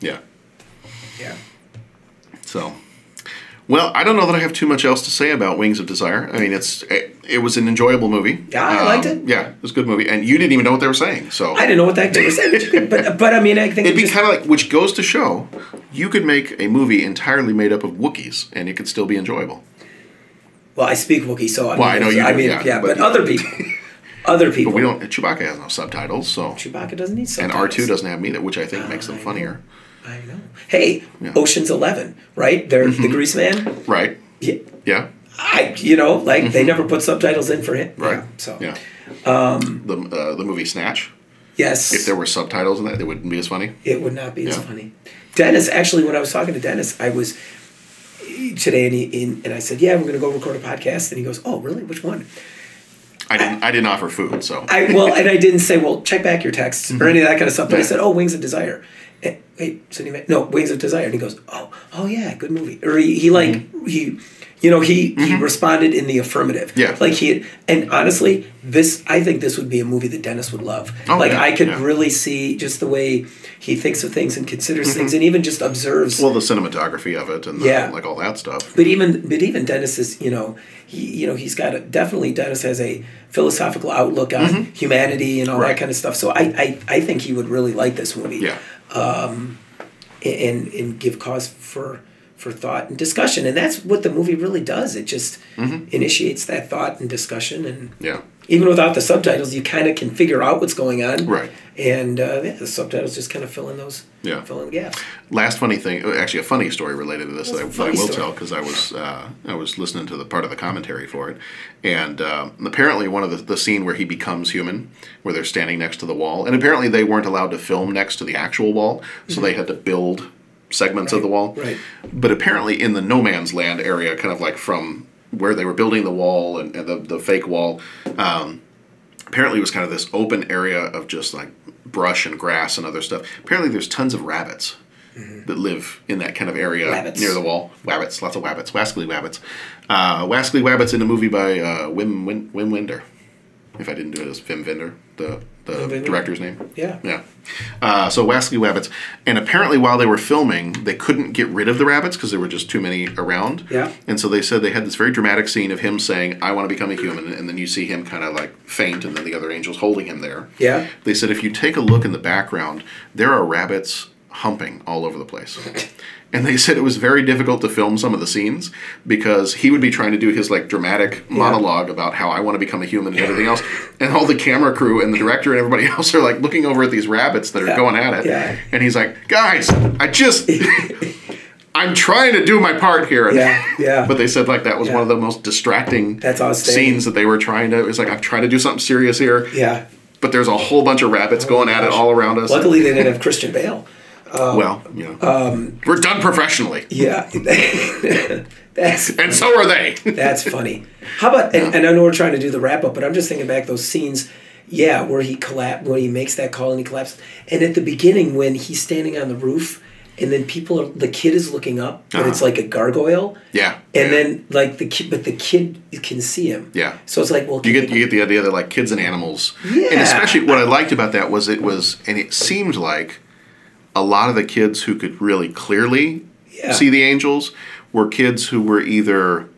Yeah. Yeah. So, well, I don't know that I have too much else to say about Wings of Desire. I mean, it's it, it was an enjoyable movie. Yeah, I um, liked it. Yeah, it was a good movie. And you didn't even know what they were saying. So I didn't know what that they were saying. But, but I mean, I think... It'd it be kind of like, which goes to show, you could make a movie entirely made up of Wookiees, and it could still be enjoyable. Well, I speak Wookiee, so I well, mean... I know you I do, mean, yeah, yeah but, but other people. Other people. But we don't... Chewbacca has no subtitles, so... Chewbacca doesn't need subtitles. And R two doesn't have them either, which I think uh, makes them I funnier. Know. I know. Hey, yeah. Ocean's Eleven, right? They're mm-hmm. the Grease Man, right? Yeah, yeah. I, you know, like mm-hmm. they never put subtitles in for him, right? Yeah, so, yeah. Um, the uh, the movie Snatch. Yes. If there were subtitles in that, it wouldn't be as funny. It would not be yeah. as funny. Dennis, actually, when I was talking to Dennis, I was today, and he, and, and I said, "Yeah, we're going to go record a podcast," and he goes, "Oh, really? Which one?" I didn't. I, I didn't offer food, so I well, and I didn't say, "Well, check back your texts" mm-hmm. or any of that kind of stuff. But yeah. I said, "Oh, Wings of Desire." And, wait, so he, no, Wings of Desire. And he goes, oh, oh yeah, good movie. Or he, he like, mm-hmm. he, you know, he, mm-hmm. he responded in the affirmative. Yeah. Like he, and honestly, this, I think this would be a movie that Dennis would love. Oh, like yeah, I could yeah. really see just the way he thinks of things and considers mm-hmm. things and even just observes. Well, the cinematography of it and the, yeah. like all that stuff. But even, but even Dennis is, you know, he, you know, he's got a, definitely Dennis has a philosophical outlook on mm-hmm. humanity and all right. that kind of stuff. So I, I, I think he would really like this movie. Yeah. Um, and and give cause for for thought and discussion, and that's what the movie really does. It just mm-hmm. initiates that thought and discussion, and yeah. even without the subtitles, you kind of can figure out what's going on, right? And uh, yeah, the subtitles just kind of fill in those yeah. fill in the gaps. Last funny thing, actually, a funny story related to this that I, that I will story. tell because I was uh, I was listening to the part of the commentary for it, and um, apparently one of the, the scene where he becomes human, where they're standing next to the wall, and apparently they weren't allowed to film next to the actual wall, so mm-hmm. they had to build segments right. of the wall. Right. But apparently in the no man's land area, kind of like from where they were building the wall and, and the, the fake wall, um, apparently it was kind of this open area of just like brush and grass and other stuff. Apparently there's tons of rabbits mm-hmm. that live in that kind of area rabbits. near the wall. Wabbits, lots of wabbits. Wascally wabbits. Uh, Wascally wabbits in a movie by uh, Wim, Wim, Wim Wenders. If I didn't do it, as Wim Wenders, the, the director's name. Yeah. Yeah. Uh, so Wascally wabbits. And apparently while they were filming, they couldn't get rid of the rabbits because there were just too many around. Yeah. And so they said they had this very dramatic scene of him saying, I want to become a human. And then you see him kind of like faint and then the other angels holding him there. Yeah. They said if you take a look in the background, there are rabbits humping all over the place. And they said it was very difficult to film some of the scenes because he would be trying to do his like dramatic yeah. monologue about how I want to become a human and everything else. And all the camera crew and the director and everybody else are like looking over at these rabbits that are yeah. going at it. Yeah. And he's like, guys, I just, I'm trying to do my part here. Yeah, yeah. But they said like that was yeah. one of the most distracting That's scenes that they were trying to, it was like, I'm trying to do something serious here. Yeah. But there's a whole bunch of rabbits oh going gosh. at it all around us. Luckily they didn't have Christian Bale. Um, well, yeah. Um, we're done professionally. Yeah. that's And so are they. That's funny. How about, yeah. and, and I know we're trying to do the wrap up, but I'm just thinking back those scenes, yeah, where he collapsed, when he makes that call and he collapses. And at the beginning when he's standing on the roof and then people, are, the kid is looking up, but uh-huh. it's like a gargoyle. Yeah. And yeah. then like the kid, but the kid can see him. Yeah. So it's like, well, you get, you get the idea that like kids and animals. Yeah. And especially what I liked about that was it was, and it seemed like, a lot of the kids who could really clearly yeah. see the angels were kids who were either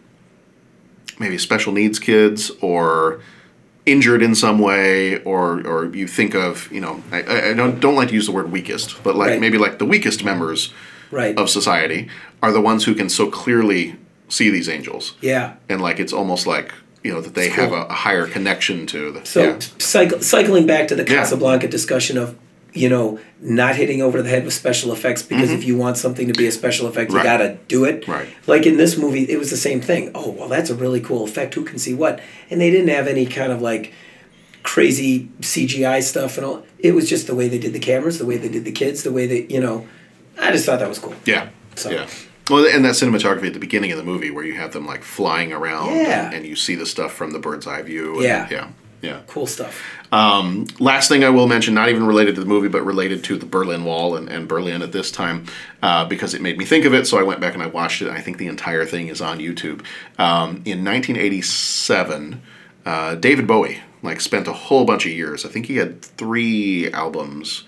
maybe special needs kids or injured in some way, or or you think of, you know, I, I don't don't like to use the word weakest, but like right. maybe like the weakest members right. of society are the ones who can so clearly see these angels. Yeah. And like it's almost like, you know, that they cool. have a, a higher connection to. The, so yeah. cycle, cycling back to the Casablanca yeah. discussion of, you know, not hitting over the head with special effects, because mm-hmm. if you want something to be a special effect, right. you gotta do it. Right. Like in this movie, it was the same thing. Oh, well, that's a really cool effect. Who can see what? And they didn't have any kind of like crazy C G I stuff and all. It was just the way they did the cameras, the way they did the kids, the way they, you know, I just thought that was cool. Yeah. So. Yeah. Well, and that cinematography at the beginning of the movie where you have them like flying around yeah. and, and you see the stuff from the bird's eye view. And, yeah. Yeah. Yeah. Cool stuff. Um, last thing I will mention, not even related to the movie, but related to the Berlin Wall and, and Berlin at this time, uh, because it made me think of it. So I went back and I watched it. I think the entire thing is on YouTube. Um, in nineteen eighty-seven, uh, David Bowie like spent a whole bunch of years. I think he had three albums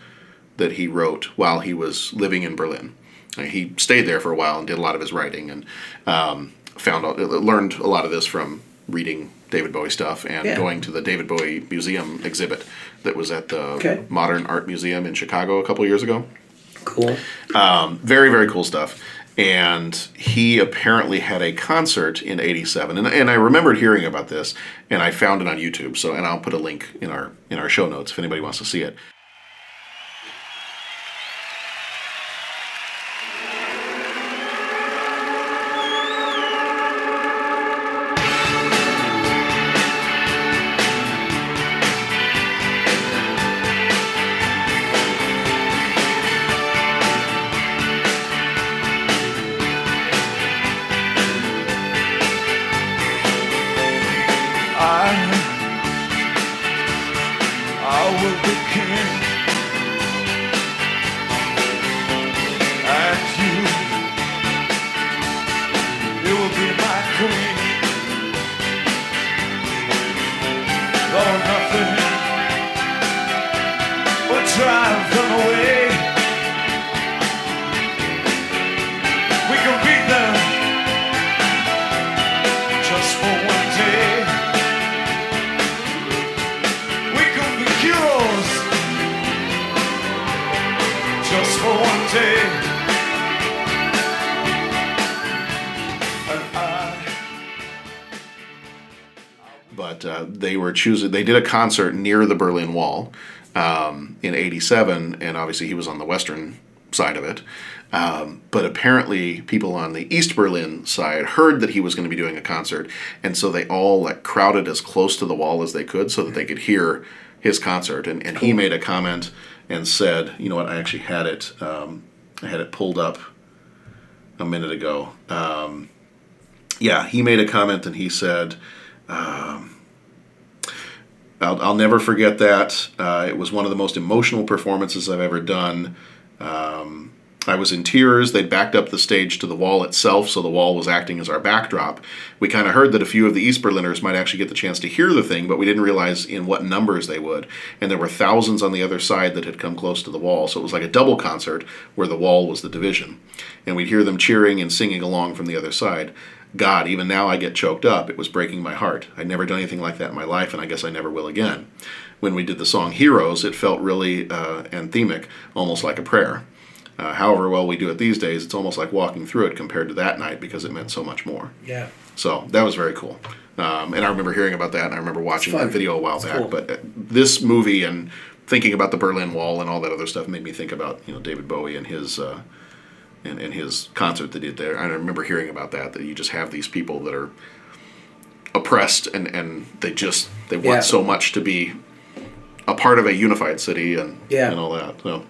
that he wrote while he was living in Berlin. He stayed there for a while and did a lot of his writing, and um, found out, learned a lot of this from reading David Bowie stuff and yeah. going to the David Bowie Museum exhibit that was at the okay. Modern Art Museum in Chicago a couple years ago. Cool. Um, very, very cool stuff. And he apparently had a concert in eighty-seven, and and I remembered hearing about this, and I found it on YouTube. So, and I'll put a link in our in our show notes if anybody wants to see it. Choose, they did a concert near the Berlin Wall um, in eighty-seven, and obviously he was on the western side of it. Um, but apparently people on the East Berlin side heard that he was going to be doing a concert, and so they all like crowded as close to the wall as they could so that they could hear his concert. And, and he made a comment and said, you know what, I actually had it, um, I had it pulled up a minute ago. Um, yeah, he made a comment and he said... Um, I'll, I'll never forget that. Uh, it was one of the most emotional performances I've ever done. Um, I was in tears. They backed up the stage to the wall itself, so the wall was acting as our backdrop. We kind of heard that a few of the East Berliners might actually get the chance to hear the thing, but we didn't realize in what numbers they would. And there were thousands on the other side that had come close to the wall, so it was like a double concert where the wall was the division. And we'd hear them cheering and singing along from the other side. God, even now I get choked up. It was breaking my heart. I'd never done anything like that in my life, and I guess I never will again. When we did the song Heroes, it felt really uh, anthemic, almost like a prayer. Uh, however well we do it these days, it's almost like walking through it compared to that night because it meant so much more. Yeah. So that was very cool. Um, and I remember hearing about that, and I remember watching that video a while it's back. Cool. But this movie and thinking about the Berlin Wall and all that other stuff made me think about, you know, David Bowie and his... Uh, And, and his concert that he did there. I remember hearing about that, that you just have these people that are oppressed and, and they just, they want yeah. so much to be a part of a unified city and yeah. and all that. So,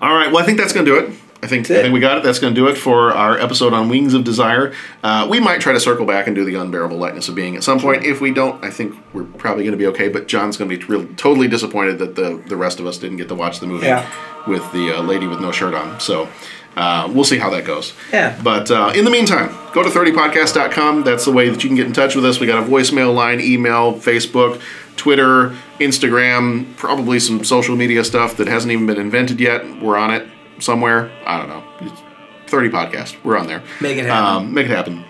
all right, well, I think that's going to do it. I think I think we got it. That's going to do it for our episode on Wings of Desire. Uh, we might try to circle back and do The Unbearable Lightness of Being at some point. If we don't, I think we're probably going to be okay. But John's going to be real, totally disappointed that the, the rest of us didn't get to watch the movie yeah. with the uh, lady with no shirt on. So uh, we'll see how that goes. Yeah. But uh, in the meantime, go to thirty podcast dot com. That's the way that you can get in touch with us. We got a voicemail line, email, Facebook, Twitter, Instagram, probably some social media stuff that hasn't even been invented yet. We're on it. Somewhere, I don't know, it's thirty podcast. We're on there. Make it happen. Um, make it happen.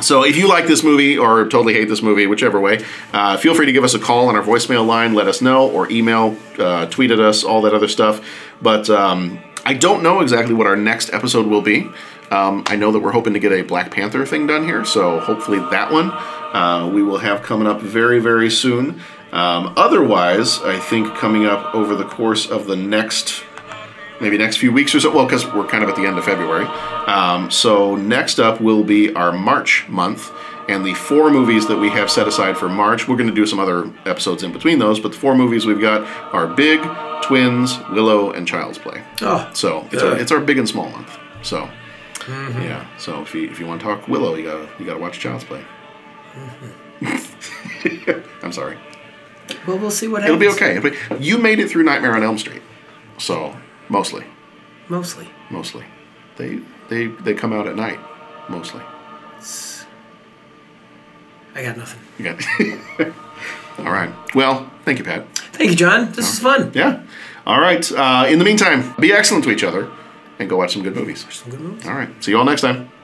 So if you like this movie or totally hate this movie, whichever way, uh, feel free to give us a call on our voicemail line, let us know, or email, uh, tweet at us, all that other stuff. But um, I don't know exactly what our next episode will be. Um, I know that we're hoping to get a Black Panther thing done here, so hopefully that one uh, we will have coming up very, very soon. Um, otherwise, I think coming up over the course of the next... maybe next few weeks or so, well, because we're kind of at the end of February. Um, so next up will be our March month, and the four movies that we have set aside for March. We're going to do some other episodes in between those, but the four movies we've got are Big, Twins, Willow, and Child's Play. Oh, so it's, yeah. our, it's our big and small month. So mm-hmm. yeah, so if you if you want to talk Willow, you gotta you gotta watch Child's Play. Mm-hmm. I'm sorry. Well, we'll see what happens. It'll be okay. It'll be, you made it through Nightmare on Elm Street, so. Mostly. Mostly. Mostly. They they they come out at night, mostly. It's, I got nothing. You got it. All right. Well, thank you, Pat. Thank you, John. This is fun. Yeah. All right. Uh, in the meantime, be excellent to each other and go watch some good movies. Watch some good movies. All right. See you all next time.